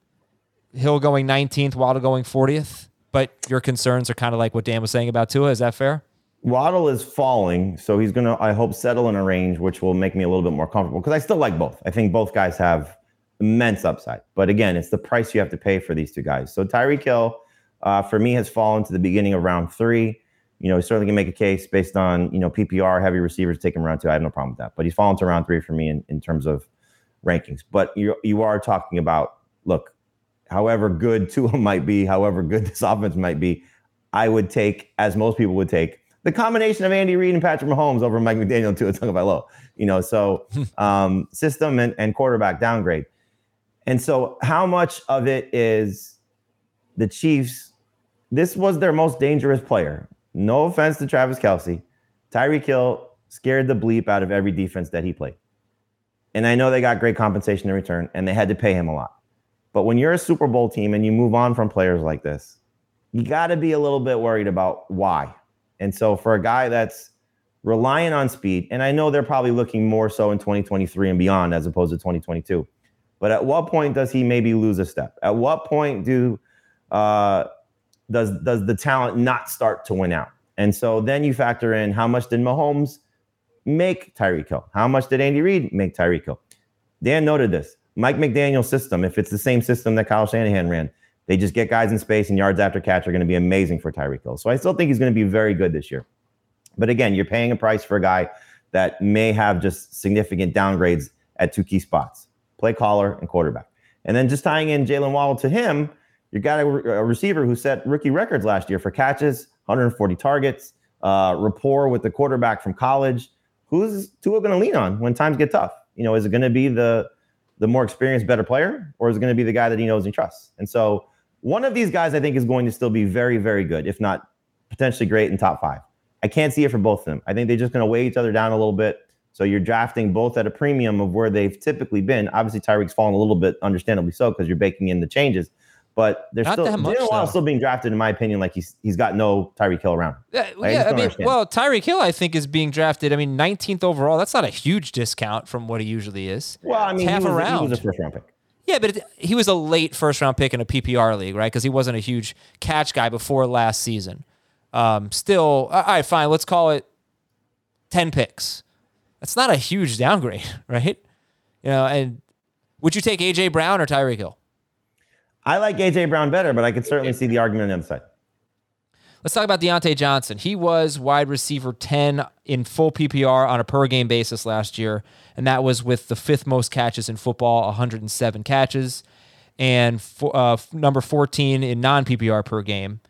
Hill going 19th, Waddle going 40th. But your concerns are kind of like what Dan was saying about Tua. Is that fair? Waddle is falling, so he's going to, I hope, settle in a range which will make me a little bit more comfortable because I still like both. I think both guys have immense upside. But again, it's the price you have to pay for these two guys. So Tyreek Hill, for me, has fallen to the beginning of round 3. You know, he certainly can make a case based on, you know, PPR, heavy receivers, take him round 2. I have no problem with that. But he's fallen to round 3 for me in terms of rankings. But you are talking about, look, however good Tua might be, however good this offense might be, I would take, as most people would take, the combination of Andy Reid and Patrick Mahomes over Mike McDaniel and Tua Tagovailoa, you know, so system and quarterback downgrade. And so how much of it is the Chiefs? This was their most dangerous player. No offense to Travis Kelce. Tyreek Hill scared the bleep out of every defense that he played. And I know they got great compensation in return, and they had to pay him a lot. But when you're a Super Bowl team and you move on from players like this, you got to be a little bit worried about why. And so for a guy that's relying on speed, and I know they're probably looking more so in 2023 and beyond as opposed to 2022, but at what point does he maybe lose a step? At what point does the talent not start to win out? And so then you factor in how much did Mahomes make Tyreek Hill? How much did Andy Reid make Tyreek Hill? Dan noted this. Mike McDaniel's system, if it's the same system that Kyle Shanahan ran, they just get guys in space and yards after catch are going to be amazing for Tyreek Hill. So I still think he's going to be very good this year. But again, you're paying a price for a guy that may have just significant downgrades at two key spots, play caller and quarterback. And then just tying in Jaylen Waddle to him, you got a receiver who set rookie records last year for catches, 140 targets, rapport with the quarterback from college. Who's Tua going to lean on when times get tough? You know, is it going to be the more experienced, better player, or is it going to be the guy that he knows and trusts? And so one of these guys I think is going to still be very, very good, if not potentially great in top five. I can't see it for both of them. I think they're just going to weigh each other down a little bit. So you're drafting both at a premium of where they've typically been. Obviously, Tyreek's fallen a little bit, understandably so, because you're baking in the changes. But there's not still that much, still being drafted, in my opinion, like he's got no Tyreek Hill around. Well, Tyreek Hill, I think, is being drafted. 19th overall. That's not a huge discount from what he usually is. Well, he was a first-round pick. Yeah, but he was a late first-round pick in a PPR league, right? Because he wasn't a huge catch guy before last season. All right, fine. Let's call it 10 picks. That's not a huge downgrade, right? You know, and would you take A.J. Brown or Tyreek Hill? I like A.J. Brown better, but I could certainly see the argument on the other side. Let's talk about Deontay Johnson. He was wide receiver 10 in full PPR on a per-game basis last year, and that was with the fifth most catches in football, 107 catches, and number 14 in non-PPR per game.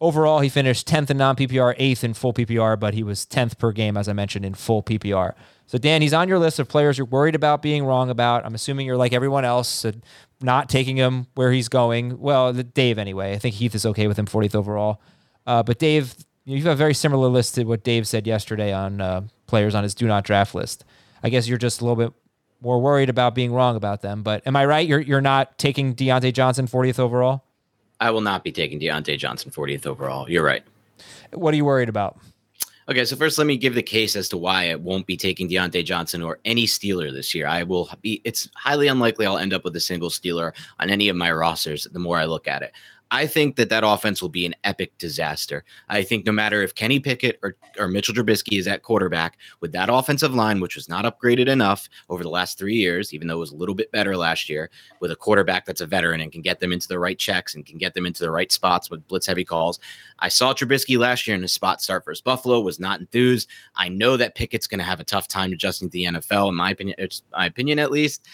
Overall, he finished 10th in non-PPR, 8th in full PPR, but he was 10th per game, as I mentioned, in full PPR. So, Dan, he's on your list of players you're worried about being wrong about. I'm assuming you're like everyone else, so not taking him where he's going. Well, Dave, anyway. I think Heath is okay with him 40th overall. But Dave, you have a very similar list to what Dave said yesterday on players on his do not draft list. I guess you're just a little bit more worried about being wrong about them. But am I right? You're not taking Deontay Johnson 40th overall? I will not be taking Deontay Johnson 40th overall. You're right. What are you worried about? Okay, so first let me give the case as to why I won't be taking Deontay Johnson or any Steeler this year. It's highly unlikely I'll end up with a single Steeler on any of my rosters the more I look at it. I think that offense will be an epic disaster. I think no matter if Kenny Pickett or Mitchell Trubisky is at quarterback, with that offensive line, which was not upgraded enough over the last 3 years, even though it was a little bit better last year, with a quarterback that's a veteran and can get them into the right checks and can get them into the right spots with blitz-heavy calls. I saw Trubisky last year in his spot start versus Buffalo, was not enthused. I know that Pickett's going to have a tough time adjusting to the NFL, in my opinion, it's my opinion at least.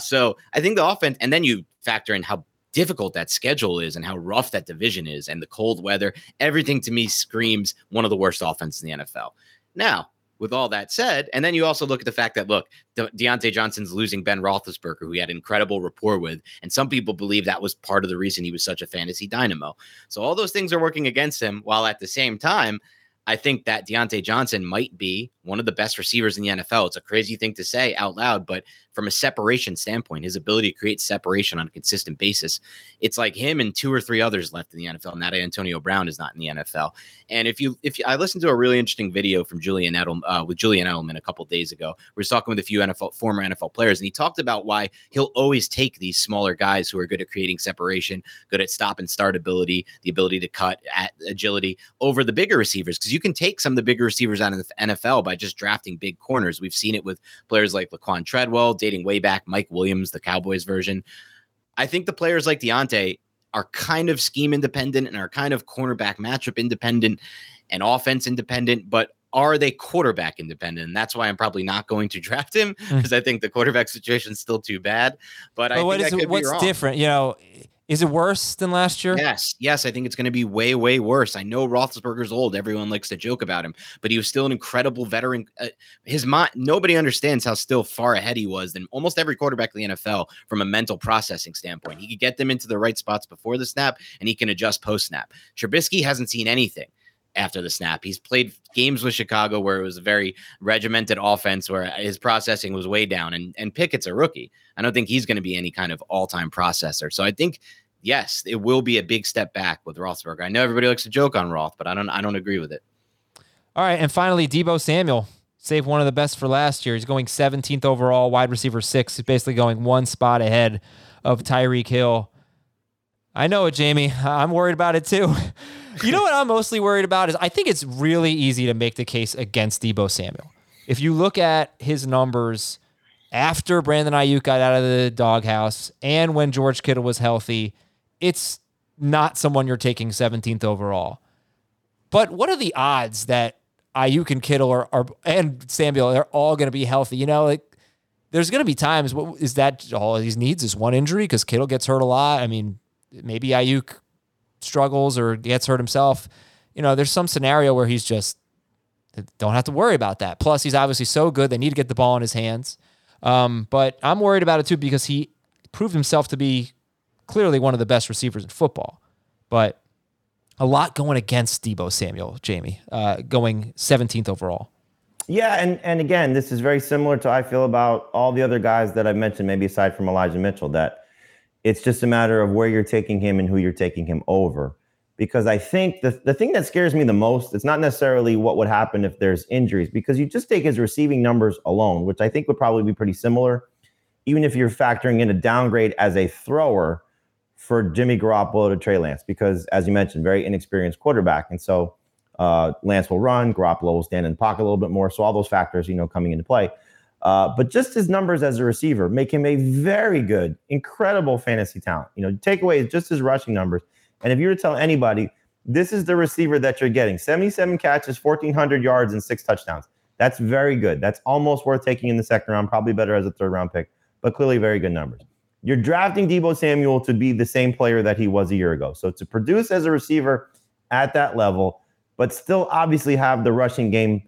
So I think the offense, and then you factor in how difficult that schedule is and how rough that division is and the cold weather, everything to me screams one of the worst offenses in the NFL. Now, with all that said, and then you also look at the fact that, look, Deontay Johnson's losing Ben Roethlisberger, who he had incredible rapport with, and some people believe that was part of the reason he was such a fantasy dynamo. So all those things are working against him, while at the same time, I think that Deontay Johnson might be one of the best receivers in the NFL. It's a crazy thing to say out loud, but from a separation standpoint, his ability to create separation on a consistent basis, it's like him and two or three others left in the NFL. Now that Antonio Brown is not in the NFL. And if you, I listened to a really interesting video from Julian Edelman a couple of days ago. We were talking with a few former NFL players, and he talked about why he'll always take these smaller guys who are good at creating separation, good at stop and start ability, the ability to cut, at agility, over the bigger receivers, because you can take some of the bigger receivers out of the NFL by just drafting big corners. We've seen it with players like Laquan Treadwell, dating way back, Mike Williams, the Cowboys version. I think the players like Deontay are kind of scheme independent and are kind of cornerback matchup independent and offense independent, but are they quarterback independent? And that's why I'm probably not going to draft him, because I think the quarterback situation is still too bad. But I think that could be wrong. What's different? You know, Is it worse than last year? Yes. I think it's going to be way, way worse. I know Roethlisberger's old. Everyone likes to joke about him, but he was still an incredible veteran. Nobody understands how still far ahead he was than almost every quarterback in the NFL from a mental processing standpoint. He could get them into the right spots before the snap, and he can adjust post-snap. Trubisky hasn't seen anything after the snap. He's played games with Chicago where it was a very regimented offense where his processing was way down, and Pickett's a rookie. I don't think he's going to be any kind of all-time processor. So I think yes, it will be a big step back with Roethlisberger. I know everybody likes to joke on Roth, but I don't agree with it. All right, and finally, Deebo Samuel, saved one of the best for last year. He's going 17th overall, wide receiver 6. He's basically going one spot ahead of Tyreek Hill. I know it, Jamie. I'm worried about it too. You know what I'm mostly worried about is I think it's really easy to make the case against Deebo Samuel. If you look at his numbers after Brandon Ayuk got out of the doghouse and when George Kittle was healthy, it's not someone you're taking 17th overall. But what are the odds that Ayuk and Kittle and Samuel are all going to be healthy? You know, like there's going to be times. What is that? All he needs is one injury because Kittle gets hurt a lot. I mean, maybe Ayuk struggles or gets hurt himself. You know, there's some scenario where he's just don't have to worry about that. Plus, he's obviously so good they need to get the ball in his hands. But I'm worried about it too because he proved himself to be clearly one of the best receivers in football, but a lot going against Deebo Samuel, Jamie, going 17th overall. Yeah, and again, this is very similar to how I feel about all the other guys that I mentioned, maybe aside from Elijah Mitchell, that it's just a matter of where you're taking him and who you're taking him over. Because I think the thing that scares me the most, it's not necessarily what would happen if there's injuries, because you just take his receiving numbers alone, which I think would probably be pretty similar, even if you're factoring in a downgrade as a thrower for Jimmy Garoppolo to Trey Lance, because as you mentioned, very inexperienced quarterback. And so Lance will run, Garoppolo will stand in the pocket a little bit more. So all those factors, you know, coming into play, but just his numbers as a receiver make him a very good, incredible fantasy talent. You know, take away just his rushing numbers. And if you were to tell anybody, this is the receiver that you're getting, 77 catches, 1400 yards and 6 touchdowns. That's very good. That's almost worth taking in the second round, probably better as a third round pick, but clearly very good numbers. You're drafting Deebo Samuel to be the same player that he was a year ago. So to produce as a receiver at that level, but still obviously have the rushing game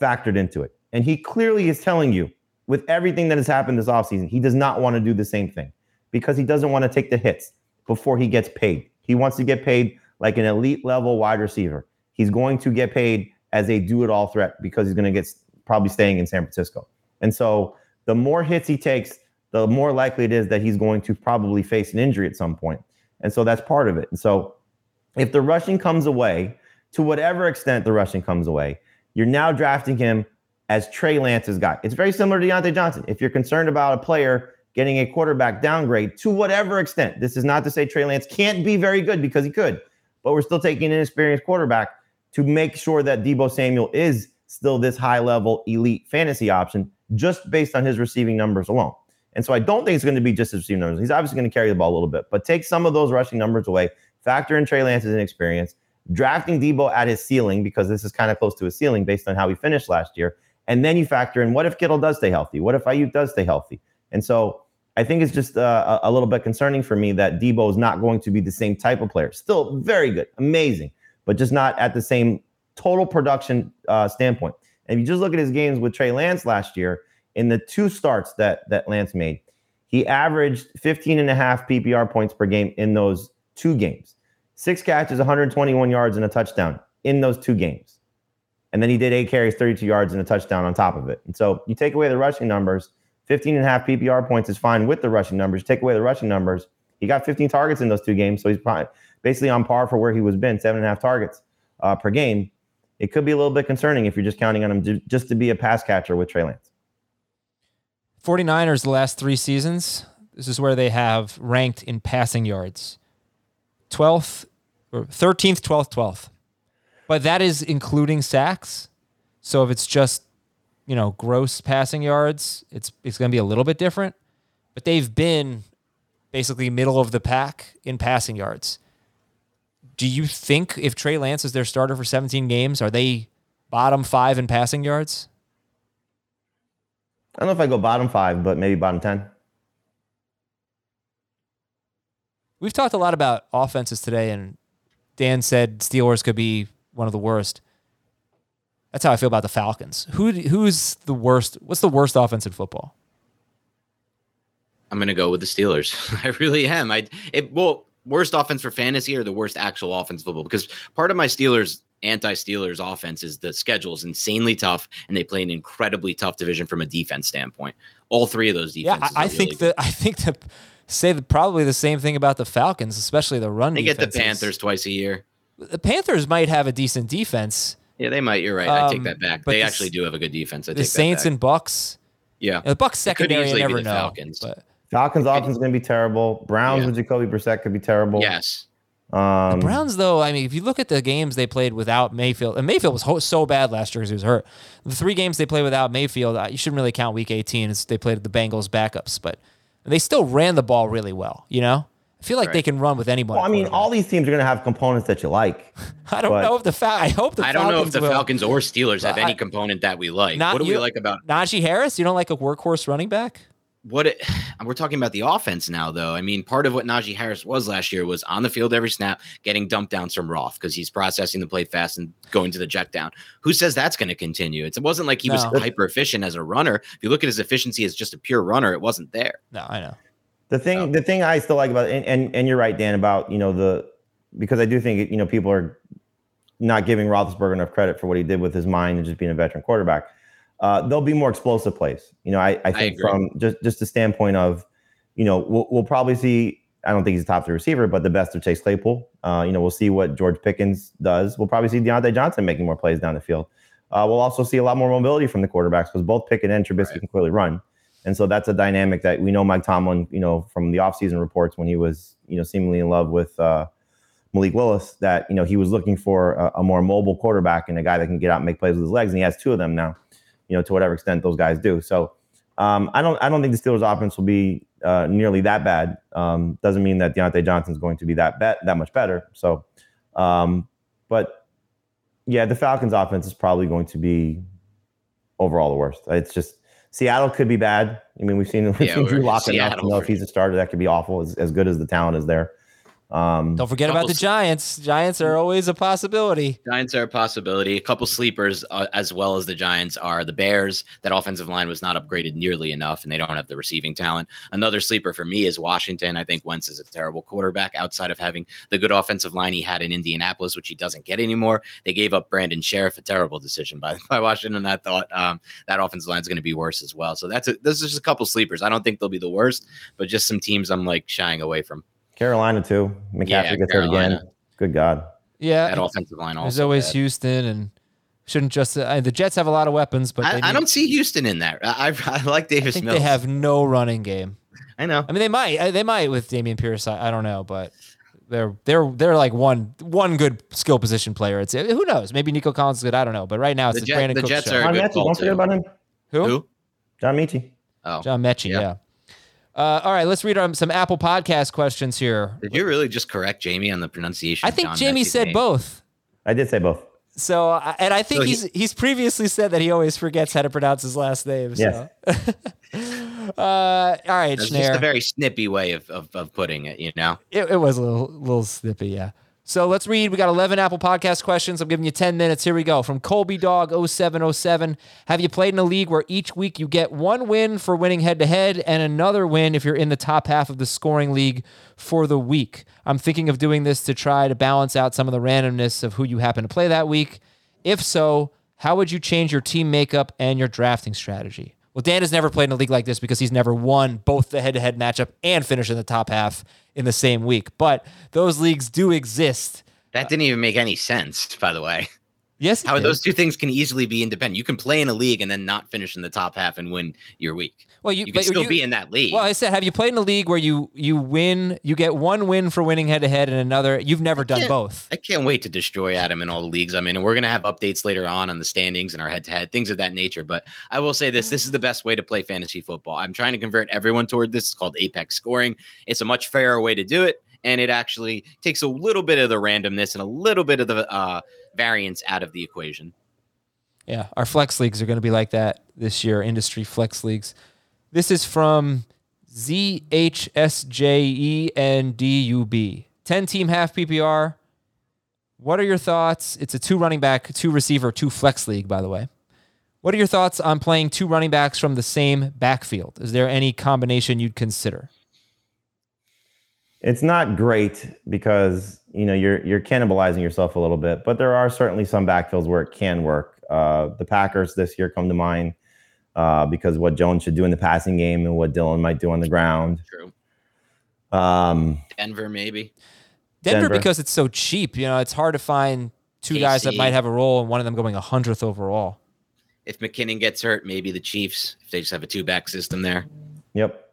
factored into it. And he clearly is telling you, with everything that has happened this offseason, he does not want to do the same thing because he doesn't want to take the hits before he gets paid. He wants to get paid like an elite level wide receiver. He's going to get paid as a do-it-all threat because he's going to get probably staying in San Francisco. And so the more hits he takes, the more likely it is that he's going to probably face an injury at some point. And so that's part of it. And so if the rushing comes away, to whatever extent the rushing comes away, you're now drafting him as Trey Lance's guy. It's very similar to Deontay Johnson. If you're concerned about a player getting a quarterback downgrade, to whatever extent, this is not to say Trey Lance can't be very good because he could, but we're still taking an inexperienced quarterback to make sure that Deebo Samuel is still this high-level elite fantasy option just based on his receiving numbers alone. And so I don't think it's going to be just his receiving numbers. He's obviously going to carry the ball a little bit, but take some of those rushing numbers away, factor in Trey Lance's inexperience, drafting Deebo at his ceiling, because this is kind of close to his ceiling based on how he finished last year. And then you factor in, what if Kittle does stay healthy? What if Ayuk does stay healthy? And so I think it's just a little bit concerning for me that Deebo is not going to be the same type of player. Still very good, amazing, but just not at the same total production standpoint. And if you just look at his games with Trey Lance last year, in the 2 starts that Lance made, he averaged 15.5 PPR points per game in those 2 games. 6 catches, 121 yards, and a touchdown in those 2 games. And then he did 8 carries, 32 yards, and a touchdown on top of it. And so you take away the rushing numbers, 15.5 PPR points is fine with the rushing numbers. Take away the rushing numbers, he got 15 targets in those 2 games, so he's probably basically on par for where he was been, 7.5 targets per game. It could be a little bit concerning if you're just counting on him just to be a pass catcher with Trey Lance. 49ers the last 3 seasons, this is where they have ranked in passing yards. 12th, or 13th, 12th, 12th. But that is including sacks. So if it's just, you know, gross passing yards, it's going to be a little bit different. But they've been basically middle of the pack in passing yards. Do you think if Trey Lance is their starter for 17 games, are they bottom 5 in passing yards? I don't know if I go bottom 5, but maybe bottom 10. We've talked a lot about offenses today, and Dan said Steelers could be one of the worst. That's how I feel about the Falcons. Who's the worst? What's the worst offense in football? I'm going to go with the Steelers. I really am. Worst offense for fantasy or the worst actual offense football? Because part of my Steelers anti-Steelers offense is the schedule is insanely tough, and they play an incredibly tough division from a defense standpoint. All three of those defenses. Yeah, I think that say probably the same thing about the Falcons, especially the run defense. They get the Panthers twice a year. The Panthers might have a decent defense. Yeah, they might. You're right. I take that back. They actually do have a good defense. I take that back. The Saints and Bucks. Yeah, the Bucks secondary. You never know. Falcons. But Falcons offense is going to be terrible. Browns with Jacoby Brissett could be terrible. Yes. The Browns, though, I mean, if you look at the games they played without Mayfield, and Mayfield was so bad last year because he was hurt. The three games they played without Mayfield, you shouldn't really count Week 18 as they played the Bengals backups, but they still ran the ball really well. You know, I feel like they can run with anyone. Well, I mean, all these teams are going to have components that you like. I don't know if the Falcons or Steelers have any component that we like. What do we like about Najee Harris? You don't like a workhorse running back? We're talking about the offense now, though. I mean, part of what Najee Harris was last year was on the field every snap, getting dumped downs from Roth because he's processing the play fast and going to the check down. Who says that's going to continue? It wasn't like he was hyper efficient as a runner. If you look at his efficiency as just a pure runner, it wasn't there. No, I know. The thing I still like about, and you're right, Dan, about, you know, because I do think, you know, people are not giving Roethlisberger enough credit for what he did with his mind and just being a veteran quarterback. There'll be more explosive plays. You know, I think from just the standpoint of, you know, we'll probably see, I don't think he's a top three receiver, but the best of Chase Claypool. You know, we'll see what George Pickens does. We'll probably see Deontay Johnson making more plays down the field. We'll also see a lot more mobility from the quarterbacks because both Pickett and Trubisky can clearly run. And so that's a dynamic that we know Mike Tomlin, you know, from the offseason reports when he was, you know, seemingly in love with Malik Willis, that, you know, he was looking for a more mobile quarterback and a guy that can get out and make plays with his legs. And he has two of them now. You know, to whatever extent those guys do. So I don't think the Steelers offense will be nearly that bad. Doesn't mean that Deontay Johnson is going to be that much better. So, but yeah, the Falcons offense is probably going to be overall the worst. It's just Seattle could be bad. I mean, we've seen Drew Lock enough to know if he's a starter, that could be awful as good as the talent is there. Don't forget about the Giants. Giants are always a possibility. Giants are a possibility. A couple sleepers, as well as the Giants, are the Bears. That offensive line was not upgraded nearly enough, and they don't have the receiving talent. Another sleeper for me is Washington. I think Wentz is a terrible quarterback outside of having the good offensive line he had in Indianapolis, which he doesn't get anymore. They gave up Brandon Sheriff, a terrible decision by Washington. I thought that offensive line is going to be worse as well. So this is just a couple sleepers. I don't think they'll be the worst, but just some teams I'm like shying away from. Carolina, too. McCaffrey gets hurt again. Good God. Yeah. That offensive line also. There's always bad. Houston and shouldn't just the Jets have a lot of weapons, but I don't see Houston in that. I like Davis Mills. They have no running game. I know. I mean, they might with Dameon Pierce. I don't know, but they're like one good skill position player. It's who knows? Maybe Nico Collins is good. I don't know. But right now it's Brandon Cook's show. John Mechie. Don't forget about him. Who? John Mechie. Oh, John Mechie. Yeah. All right, let's read some Apple Podcast questions here. Did you really just correct Jamie on the pronunciation? I think Jamie said both. I did say both. So, and I think he's previously said that he always forgets how to pronounce his last name. So. Yes. All right, Schneier. It's just a very snippy way of putting it, you know? It was a little snippy, yeah. So let's read. We got 11 Apple Podcast questions. I'm giving you 10 minutes. Here we go. From Colby Dog 0707. Have you played in a league where each week you get one win for winning head-to-head and another win if you're in the top half of the scoring league for the week? I'm thinking of doing this to try to balance out some of the randomness of who you happen to play that week. If so, how would you change your team makeup and your drafting strategy? Well, Dan has never played in a league like this because he's never won both the head-to-head matchup and finished in the top half in the same week. But those leagues do exist. That didn't even make any sense, by the way. Yes. How those two things can easily be independent. You can play in a league and then not finish in the top half and win your week. Well, you can still be in that league. Well, I said, have you played in a league where you win, you get one win for winning head-to-head and another? You've never done both. I can't wait to destroy Adam in all the leagues I'm in, and we're going to have updates later on the standings and our head-to-head, things of that nature. But I will say this is the best way to play fantasy football. I'm trying to convert everyone toward this. It's called Apex Scoring. It's a much fairer way to do it, and it actually takes a little bit of the randomness and a little bit of the variance out of the equation. Yeah, our flex leagues are going to be like that this year, industry flex leagues. This is from ZHSJENDUB. 10-team half PPR. What are your thoughts? It's a 2 running back, 2 receiver, 2 flex league, by the way. What are your thoughts on playing 2 running backs from the same backfield? Is there any combination you'd consider? It's not great because, you know, you're cannibalizing yourself a little bit, but there are certainly some backfields where it can work. The Packers this year come to mind because what Jones should do in the passing game and what Dylan might do on the ground. True. Denver, maybe. Denver, because it's so cheap. You know, it's hard to find two guys that might have a role and one of them going 100th overall. If McKinnon gets hurt, maybe the Chiefs, if they just have a 2-back system there. Yep.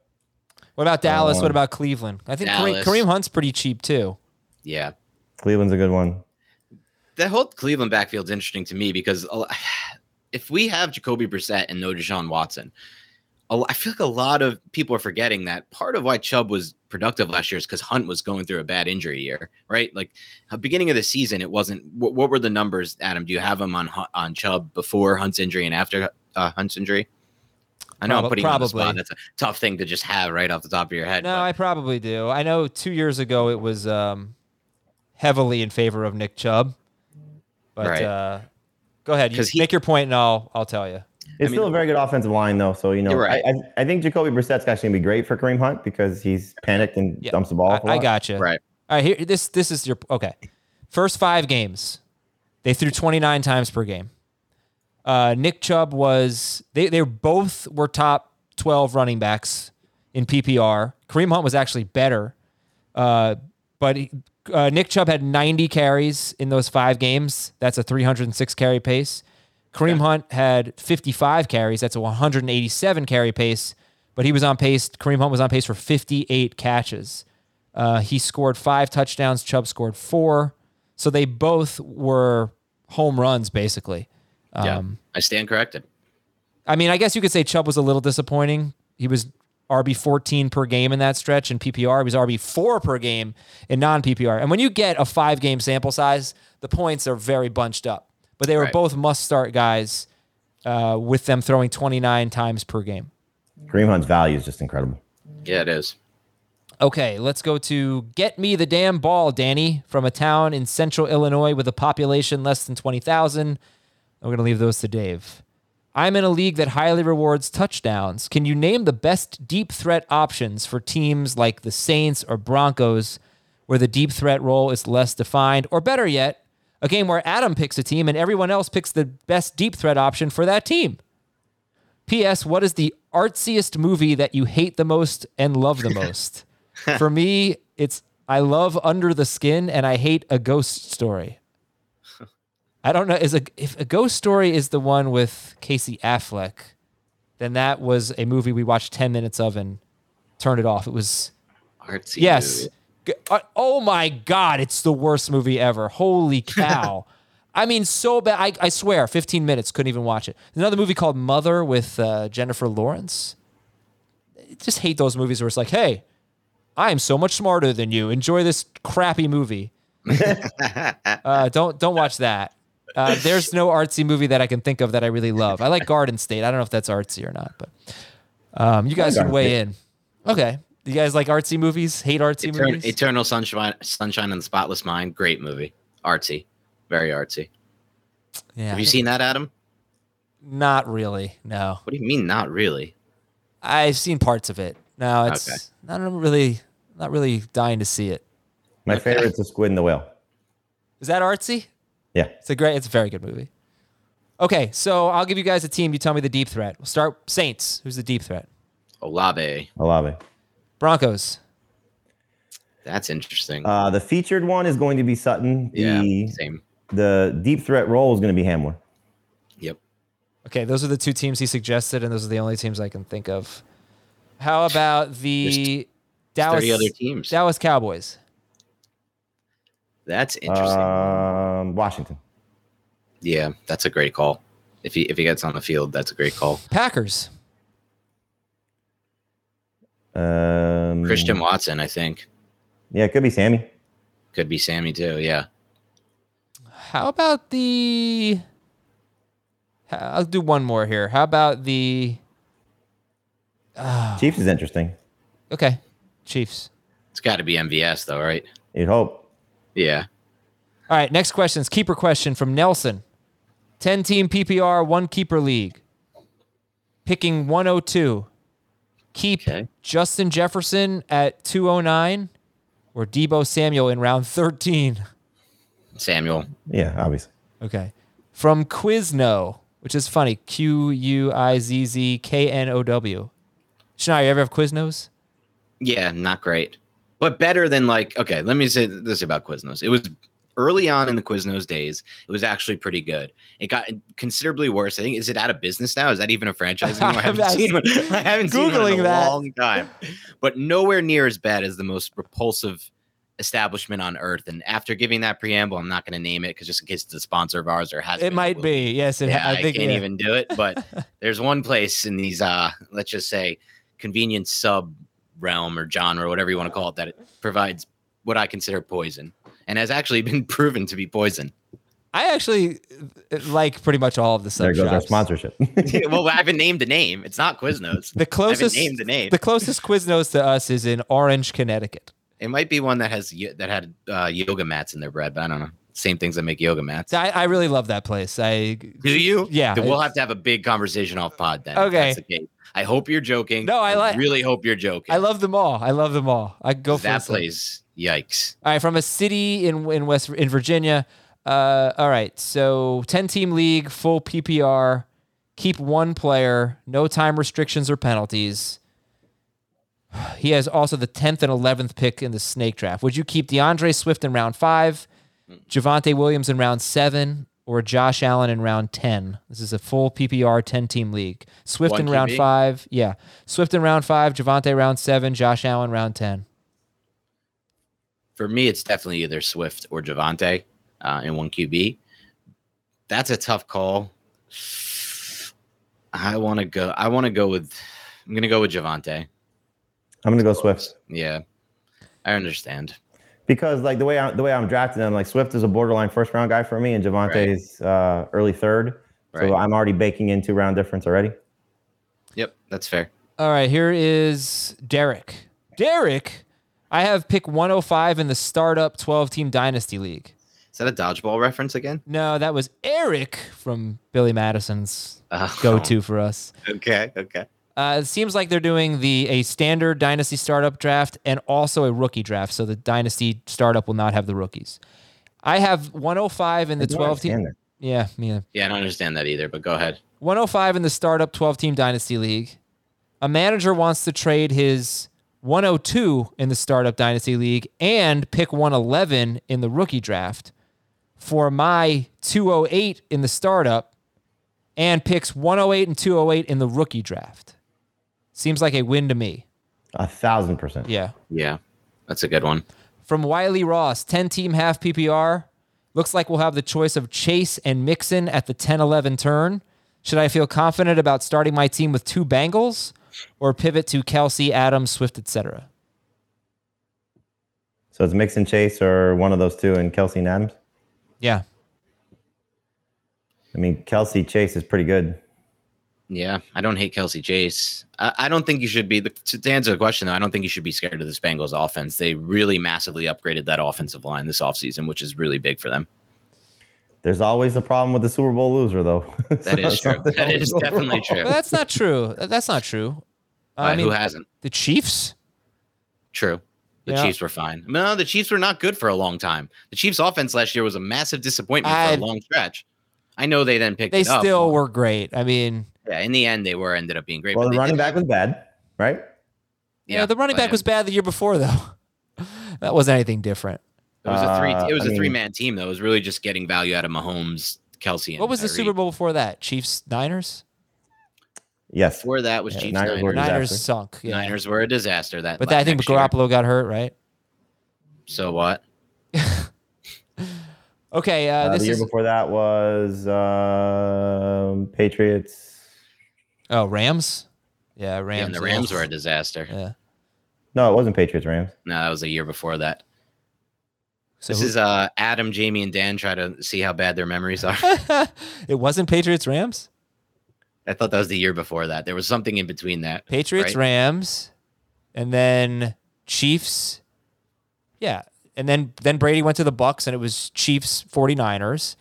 What about Dallas? What about Cleveland? I think Kareem Hunt's pretty cheap too. Yeah. Cleveland's a good one. The whole Cleveland backfield's interesting to me because if we have Jacoby Brissett and no Deshaun Watson, I feel like a lot of people are forgetting that part of why Chubb was productive last year is because Hunt was going through a bad injury year, right? Like beginning of the season, it wasn't. What were the numbers, Adam? Do you have them on Chubb before Hunt's injury and after Hunt's injury? I know I'm putting you on the spot. That's a tough thing to just have right off the top of your head. No, but I probably do. I know 2 years ago it was heavily in favor of Nick Chubb. But right. Go ahead. You make your point, and I'll tell you. It's still a very good offensive line, though. So, you know, right. I think Jacoby Brissett's actually going to be great for Kareem Hunt because he's panicked and dumps the ball. I got you. Right. All right. Here, this is your – okay. First 5 games, they threw 29 times per game. Nick Chubb was – they both were top 12 running backs in PPR. Kareem Hunt was actually better. But Nick Chubb had 90 carries in those 5 games. That's a 306-carry pace. Kareem Hunt had 55 carries. That's a 187-carry pace. But he was on pace – Kareem Hunt was on pace for 58 catches. He scored 5 touchdowns. Chubb scored 4. So they both were home runs, basically. I stand corrected. I mean, I guess you could say Chubb was a little disappointing. He was RB 14 per game in that stretch, and PPR, he was RB 4 per game in non-PPR. And when you get a 5-game sample size, the points are very bunched up. But they were both must-start guys with them throwing 29 times per game. Kareem Hunt's value is just incredible. Yeah, it is. Okay, let's go to Get Me the Damn Ball, Danny, from a town in central Illinois with a population less than 20,000. I'm going to leave those to Dave. I'm in a league that highly rewards touchdowns. Can you name the best deep threat options for teams like the Saints or Broncos where the deep threat role is less defined? Or better yet, a game where Adam picks a team and everyone else picks the best deep threat option for that team. P.S. What is the artsiest movie that you hate the most and love the most? For me, it's I love Under the Skin and I hate A Ghost Story. I don't know. If A Ghost Story is the one with Casey Affleck, then that was a movie we watched 10 minutes of and turned it off. It was artsy. Yes. Oh my God! It's the worst movie ever. Holy cow! I mean, so bad. I swear, 15 minutes couldn't even watch it. Another movie called Mother with Jennifer Lawrence. I just hate those movies where it's like, hey, I am so much smarter than you. Enjoy this crappy movie. Don't watch that. There's no artsy movie that I can think of that I really love. I like Garden State. I don't know if that's artsy or not, but you guys can weigh in. Okay. You guys like artsy movies? Hate artsy movies? Eternal Sunshine of the Spotless Mind. Great movie. Artsy. Very artsy. Yeah. Have you seen that, Adam? Not really. No. What do you mean not really? I've seen parts of it. No, it's not really dying to see it. My favorite's The Squid and the Whale. Is that artsy? Yeah. It's a very good movie. Okay, so I'll give you guys a team. You tell me the deep threat. We'll start Saints. Who's the deep threat? Olave. Broncos. That's interesting. The featured one is going to be Sutton. Same. The deep threat role is going to be Hamler. Yep. Okay, those are the 2 teams he suggested, and those are the only teams I can think of. How about the Dallas? 30 other teams. Dallas Cowboys. That's interesting. Washington. Yeah, that's a great call. If he gets on the field, that's a great call. Packers. Christian Watson, I think. Yeah, it could be Sammy. Could be Sammy too, yeah. How about the... I'll do one more here. How about the... Chiefs is interesting. Okay. Chiefs. It's got to be MVS, though, right? You'd hope. Yeah. All right. Next question is keeper question from Nelson. 10-team PPR, one keeper league. Picking 102. Keep Justin Jefferson at 209 or Deebo Samuel in round 13? Samuel. Yeah, obviously. Okay. From Quizno, which is funny. Q-U-I-Z-Z-K-N-O-W. Schneier, you ever have Quiznos? Yeah, not great. But better than like, okay, let me say this about Quiznos. It was early on in the Quiznos days, it was actually pretty good. It got considerably worse. I think, is it out of business now? Is that even a franchise anymore? I haven't seen one in a long time. But nowhere near as bad as the most repulsive establishment on earth. And after giving that preamble, I'm not going to name it because just in case it's a sponsor of ours or has it been, might be. Yes, I think I can't even do it. But there's one place in these, let's just say, convenience sub realm or genre, whatever you want to call it, that it provides what I consider poison. And has actually been proven to be poison. I actually like pretty much all of the sub shops. There goes our sponsorship. Well, I haven't named a name. It's not Quiznos. The closest Quiznos to us is in Orange, Connecticut. It might be one that had yoga mats in their bread, but I don't know. Same things that make yoga mats. I really love that place. Do you? Yeah. Then we'll have to have a big conversation off pod then. Okay. That's the case. I hope you're joking. No, I really hope you're joking. I love them all. I go for that place. Yikes. All right, from a city in Virginia. All right, so 10-team league, full PPR, keep one player, no time restrictions or penalties. He has also the 10th and 11th pick in the snake draft. Would you keep DeAndre Swift in round 5, Javonte Williams in round 7, or Josh Allen in round 10? This is a full PPR 10-team league. Swift in round 5. Yeah, Swift in round 5, Javonte round 7, Josh Allen round 10. For me, it's definitely either Swift or Javonte in one QB. That's a tough call. I'm going to go with Javonte. I'm going to go Swift. Yeah, I understand. Because like the way I'm drafting them, like Swift is a borderline first round guy for me, and Javante's early third. Right. So I'm already baking in 2-round difference already. Yep, that's fair. All right, here is Derek. I have pick 105 in the startup 12-team dynasty league. Is that a dodgeball reference again? No, that was Eric from Billy Madison's go-to for us. Okay. It seems like they're doing a standard dynasty startup draft and also a rookie draft, so the dynasty startup will not have the rookies. I have 105 in the 12-team. Yeah, I don't understand that either, but go ahead. 105 in the startup 12-team dynasty league. A manager wants to trade his 102 in the startup dynasty league and pick 111 in the rookie draft for my 208 in the startup and picks 108 and 208 in the rookie draft. Seems like a win to me. 1,000%. Yeah. Yeah. That's a good one. From Wiley Ross, 10-team half PPR. Looks like we'll have the choice of Chase and Mixon at the 10-11 turn. Should I feel confident about starting my team with 2 Bengals? Or pivot to Kelce, Adams, Swift, etc. So it's Mix and Chase or one of those two and Kelce and Adams? Yeah. I mean, Kelce Chase is pretty good. Yeah, I don't hate Kelce Chase. I don't think you should be, to answer the question, though, I don't think you should be scared of this Bengals offense. They really massively upgraded that offensive line this offseason, which is really big for them. There's always the problem with the Super Bowl loser, though. That is true. That is definitely true. But that's not true. I mean, who hasn't? The Chiefs? True. The Chiefs were fine. No, the Chiefs were not good for a long time. The Chiefs' offense last year was a massive disappointment for a long stretch. I know they then picked it up. They still were great. I mean... Yeah, in the end, they ended up being great. Well, the running back was bad, right? Yeah, the running back was bad the year before, though. That wasn't anything different. It was a three-man team, though. It was really just getting value out of Mahomes, Kelce, and What was Tyreek. The Super Bowl before that? Chiefs-Niners? Yes. Before that was Chiefs-Niners. Niners sunk. Yeah. Niners were a disaster. I think Garoppolo got hurt, right? So what? Okay. The year before that was Patriots. Oh, Rams? Yeah, Rams. Yeah, and the Rams were a disaster. Yeah. No, it wasn't Patriots-Rams. No, that was the year before that. So this is Adam, Jamie, and Dan try to see how bad their memories are. It wasn't Patriots-Rams? I thought that was the year before that. There was something in between that. Patriots-Rams. and then Chiefs. Yeah. And then Brady went to the Bucs, and it was Chiefs 49ers.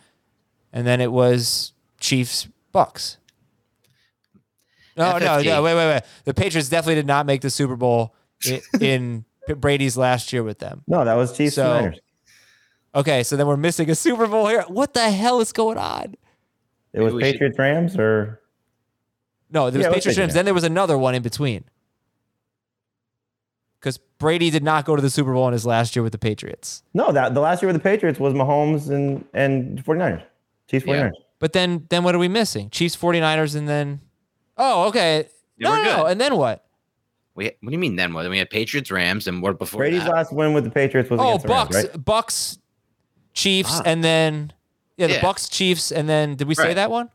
And then it was Chiefs Bucs. No, wait. The Patriots definitely did not make the Super Bowl in Brady's last year with them. No, that was Chiefs Niners. Okay, so then we're missing a Super Bowl here. What the hell is going on? It was Patriots Rams or no? There was Patriots Rams. Then there was another one in between because Brady did not go to the Super Bowl in his last year with the Patriots. No, that the last year with the Patriots was Mahomes and 49ers, Chiefs 49ers. Yeah. But then what are we missing? Chiefs 49ers and then okay. Yeah, no. And then what? What do you mean then what? We had Patriots Rams and what before Brady's last win with the Patriots was against the Rams, right? Bucs. Chiefs and then the Bucs, Chiefs, and then did we say that one?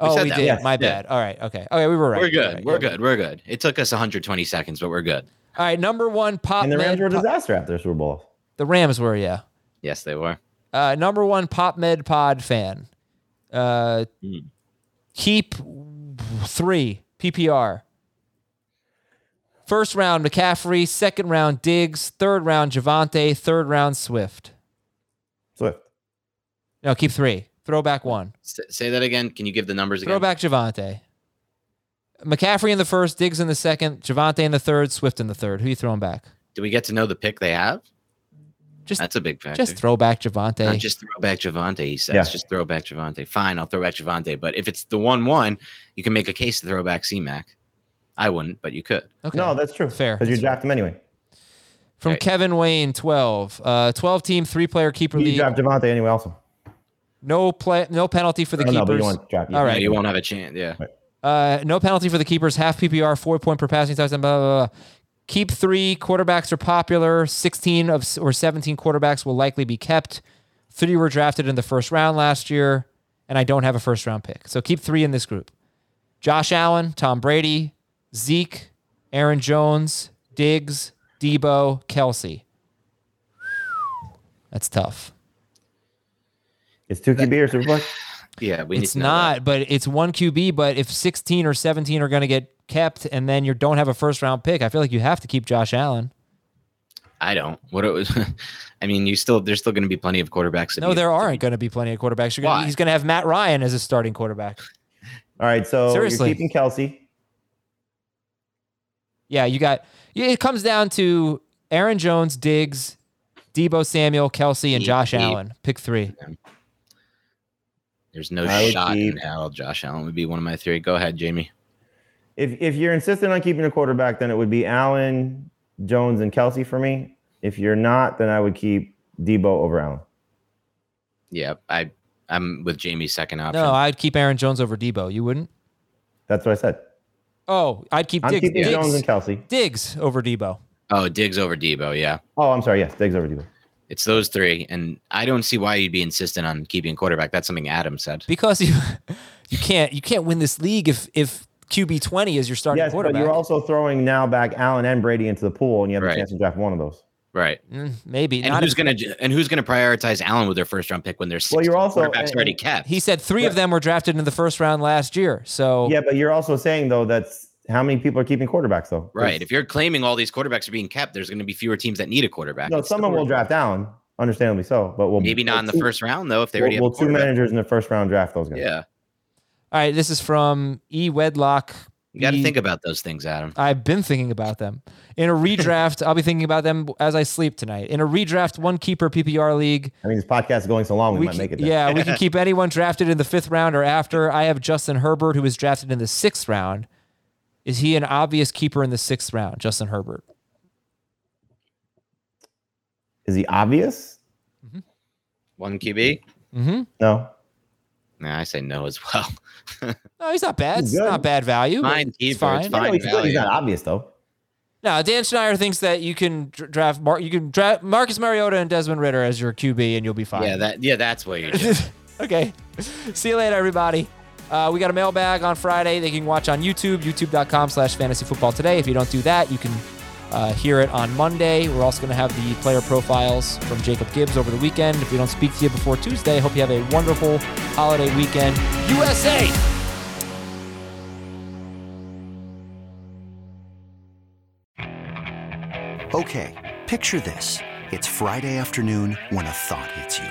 We did. Yes. My bad. All right. Okay. We were right. We're good. We're good. It took us 120 seconds, but we're good. All right. Number one pop. And the Rams were a disaster after the Super Bowl. The Rams were, yeah. Yes, they were. Number one pop med pod fan. Keep 3 PPR. First round McCaffrey. Second round Diggs. Third round Javonte. Third round Swift. Swift. No, keep 3. Throwback 1. Say that again. Can you give the numbers again? Throwback Javonte. McCaffrey in the first, Diggs in the second, Javonte in the third, Swift in the third. Who are you throwing back? Do we get to know the pick they have? That's a big factor. Just throwback Javonte. Not just throwback Javonte, he says. Yeah. Just throwback Javonte. Fine, I'll throw back Javonte. But if it's the 1-1, you can make a case to throw back C-Mac. I wouldn't, but you could. Okay. No, that's true. Fair. Because you draft him anyway. From Kevin Wayne, 12. 12-team, 3-player keeper league. You draft Devontae anyway also. No penalty for the keepers. All right. You won't have a chance, yeah. Right. No penalty for the keepers. Half PPR, 4 point per passing touchdown, blah, blah, blah. Keep 3. Quarterbacks are popular. 16 or 17 quarterbacks will likely be kept. 3 were drafted in the first round last year, and I don't have a first-round pick. So keep 3 in this group. Josh Allen, Tom Brady, Zeke, Aaron Jones, Diggs, Deebo, Kelce. That's tough. It's 2 QB or Superflex? Yeah, it's not, but it's 1 QB. But if 16 or 17 are going to get kept, and then you don't have a first round pick, I feel like you have to keep Josh Allen. I don't. I mean, there's still going to be plenty of quarterbacks. No, there aren't going to be plenty of quarterbacks. He's going to have Matt Ryan as a starting quarterback. All right, so seriously, you're keeping Kelce. Yeah, it comes down to Aaron Jones, Diggs, Deebo Samuel, Kelce, and Josh Allen. Pick 3. There's no shot in hell Josh Allen would be one of my 3. Go ahead, Jamie. If you're insistent on keeping a quarterback, then it would be Allen, Jones, and Kelce for me. If you're not, then I would keep Deebo over Allen. Yeah, I'm with Jamie's second option. No, I'd keep Aaron Jones over Deebo. You wouldn't? That's what I said. Oh, I'd keep Diggs. Keeping Jones and Kelce. Diggs over Deebo. Oh, Diggs over Deebo, yeah. Oh, I'm sorry. Yes, Diggs over Deebo. It's those 3, and I don't see why you'd be insistent on keeping quarterback. That's something Adam said. Because you can't win this league if QB 20 is your starting quarterback. Yes, but you're also throwing now back Allen and Brady into the pool, and you have a chance to draft one of those. Right. Maybe. And who's going to prioritize Allen with their first round pick when there's 16 quarterbacks already kept? He said 3 of them were drafted in the first round last year. So yeah, but you're also saying though that's how many people are keeping quarterbacks though. Right. If you're claiming all these quarterbacks are being kept, there's going to be fewer teams that need a quarterback. No, someone will draft Allen, understandably so, but maybe not in the first round though if they already have 2 managers in the first round draft those guys. Yeah. All right, this is from E Wedlock. You got to think about those things, Adam. I've been thinking about them. In a redraft, I'll be thinking about them as I sleep tonight. In a redraft, 1 keeper PPR league. I mean, this podcast is going so long, we might make it. Yeah, we can keep anyone drafted in the 5th round or after. I have Justin Herbert, who was drafted in the 6th round. Is he an obvious keeper in the 6th round, Justin Herbert? Is he obvious? Mm-hmm. 1 QB? Mm-hmm. No. Nah, I say no as well. No, he's not bad. He's it's not bad value. Fine keeper. It's fine. It's fine value. He's not obvious though. No, Dan Schneier thinks that you can draft Marcus Mariota and Desmond Ritter as your QB and you'll be fine. Yeah, that's what you're doing. Okay. See you later, everybody. We got a mailbag on Friday that you can watch on YouTube, youtube.com/fantasyfootballtoday. If you don't do that, you can hear it on Monday. We're also going to have the player profiles from Jacob Gibbs over the weekend. If we don't speak to you before Tuesday, hope you have a wonderful holiday weekend. USA! Okay, picture this. It's Friday afternoon when a thought hits you.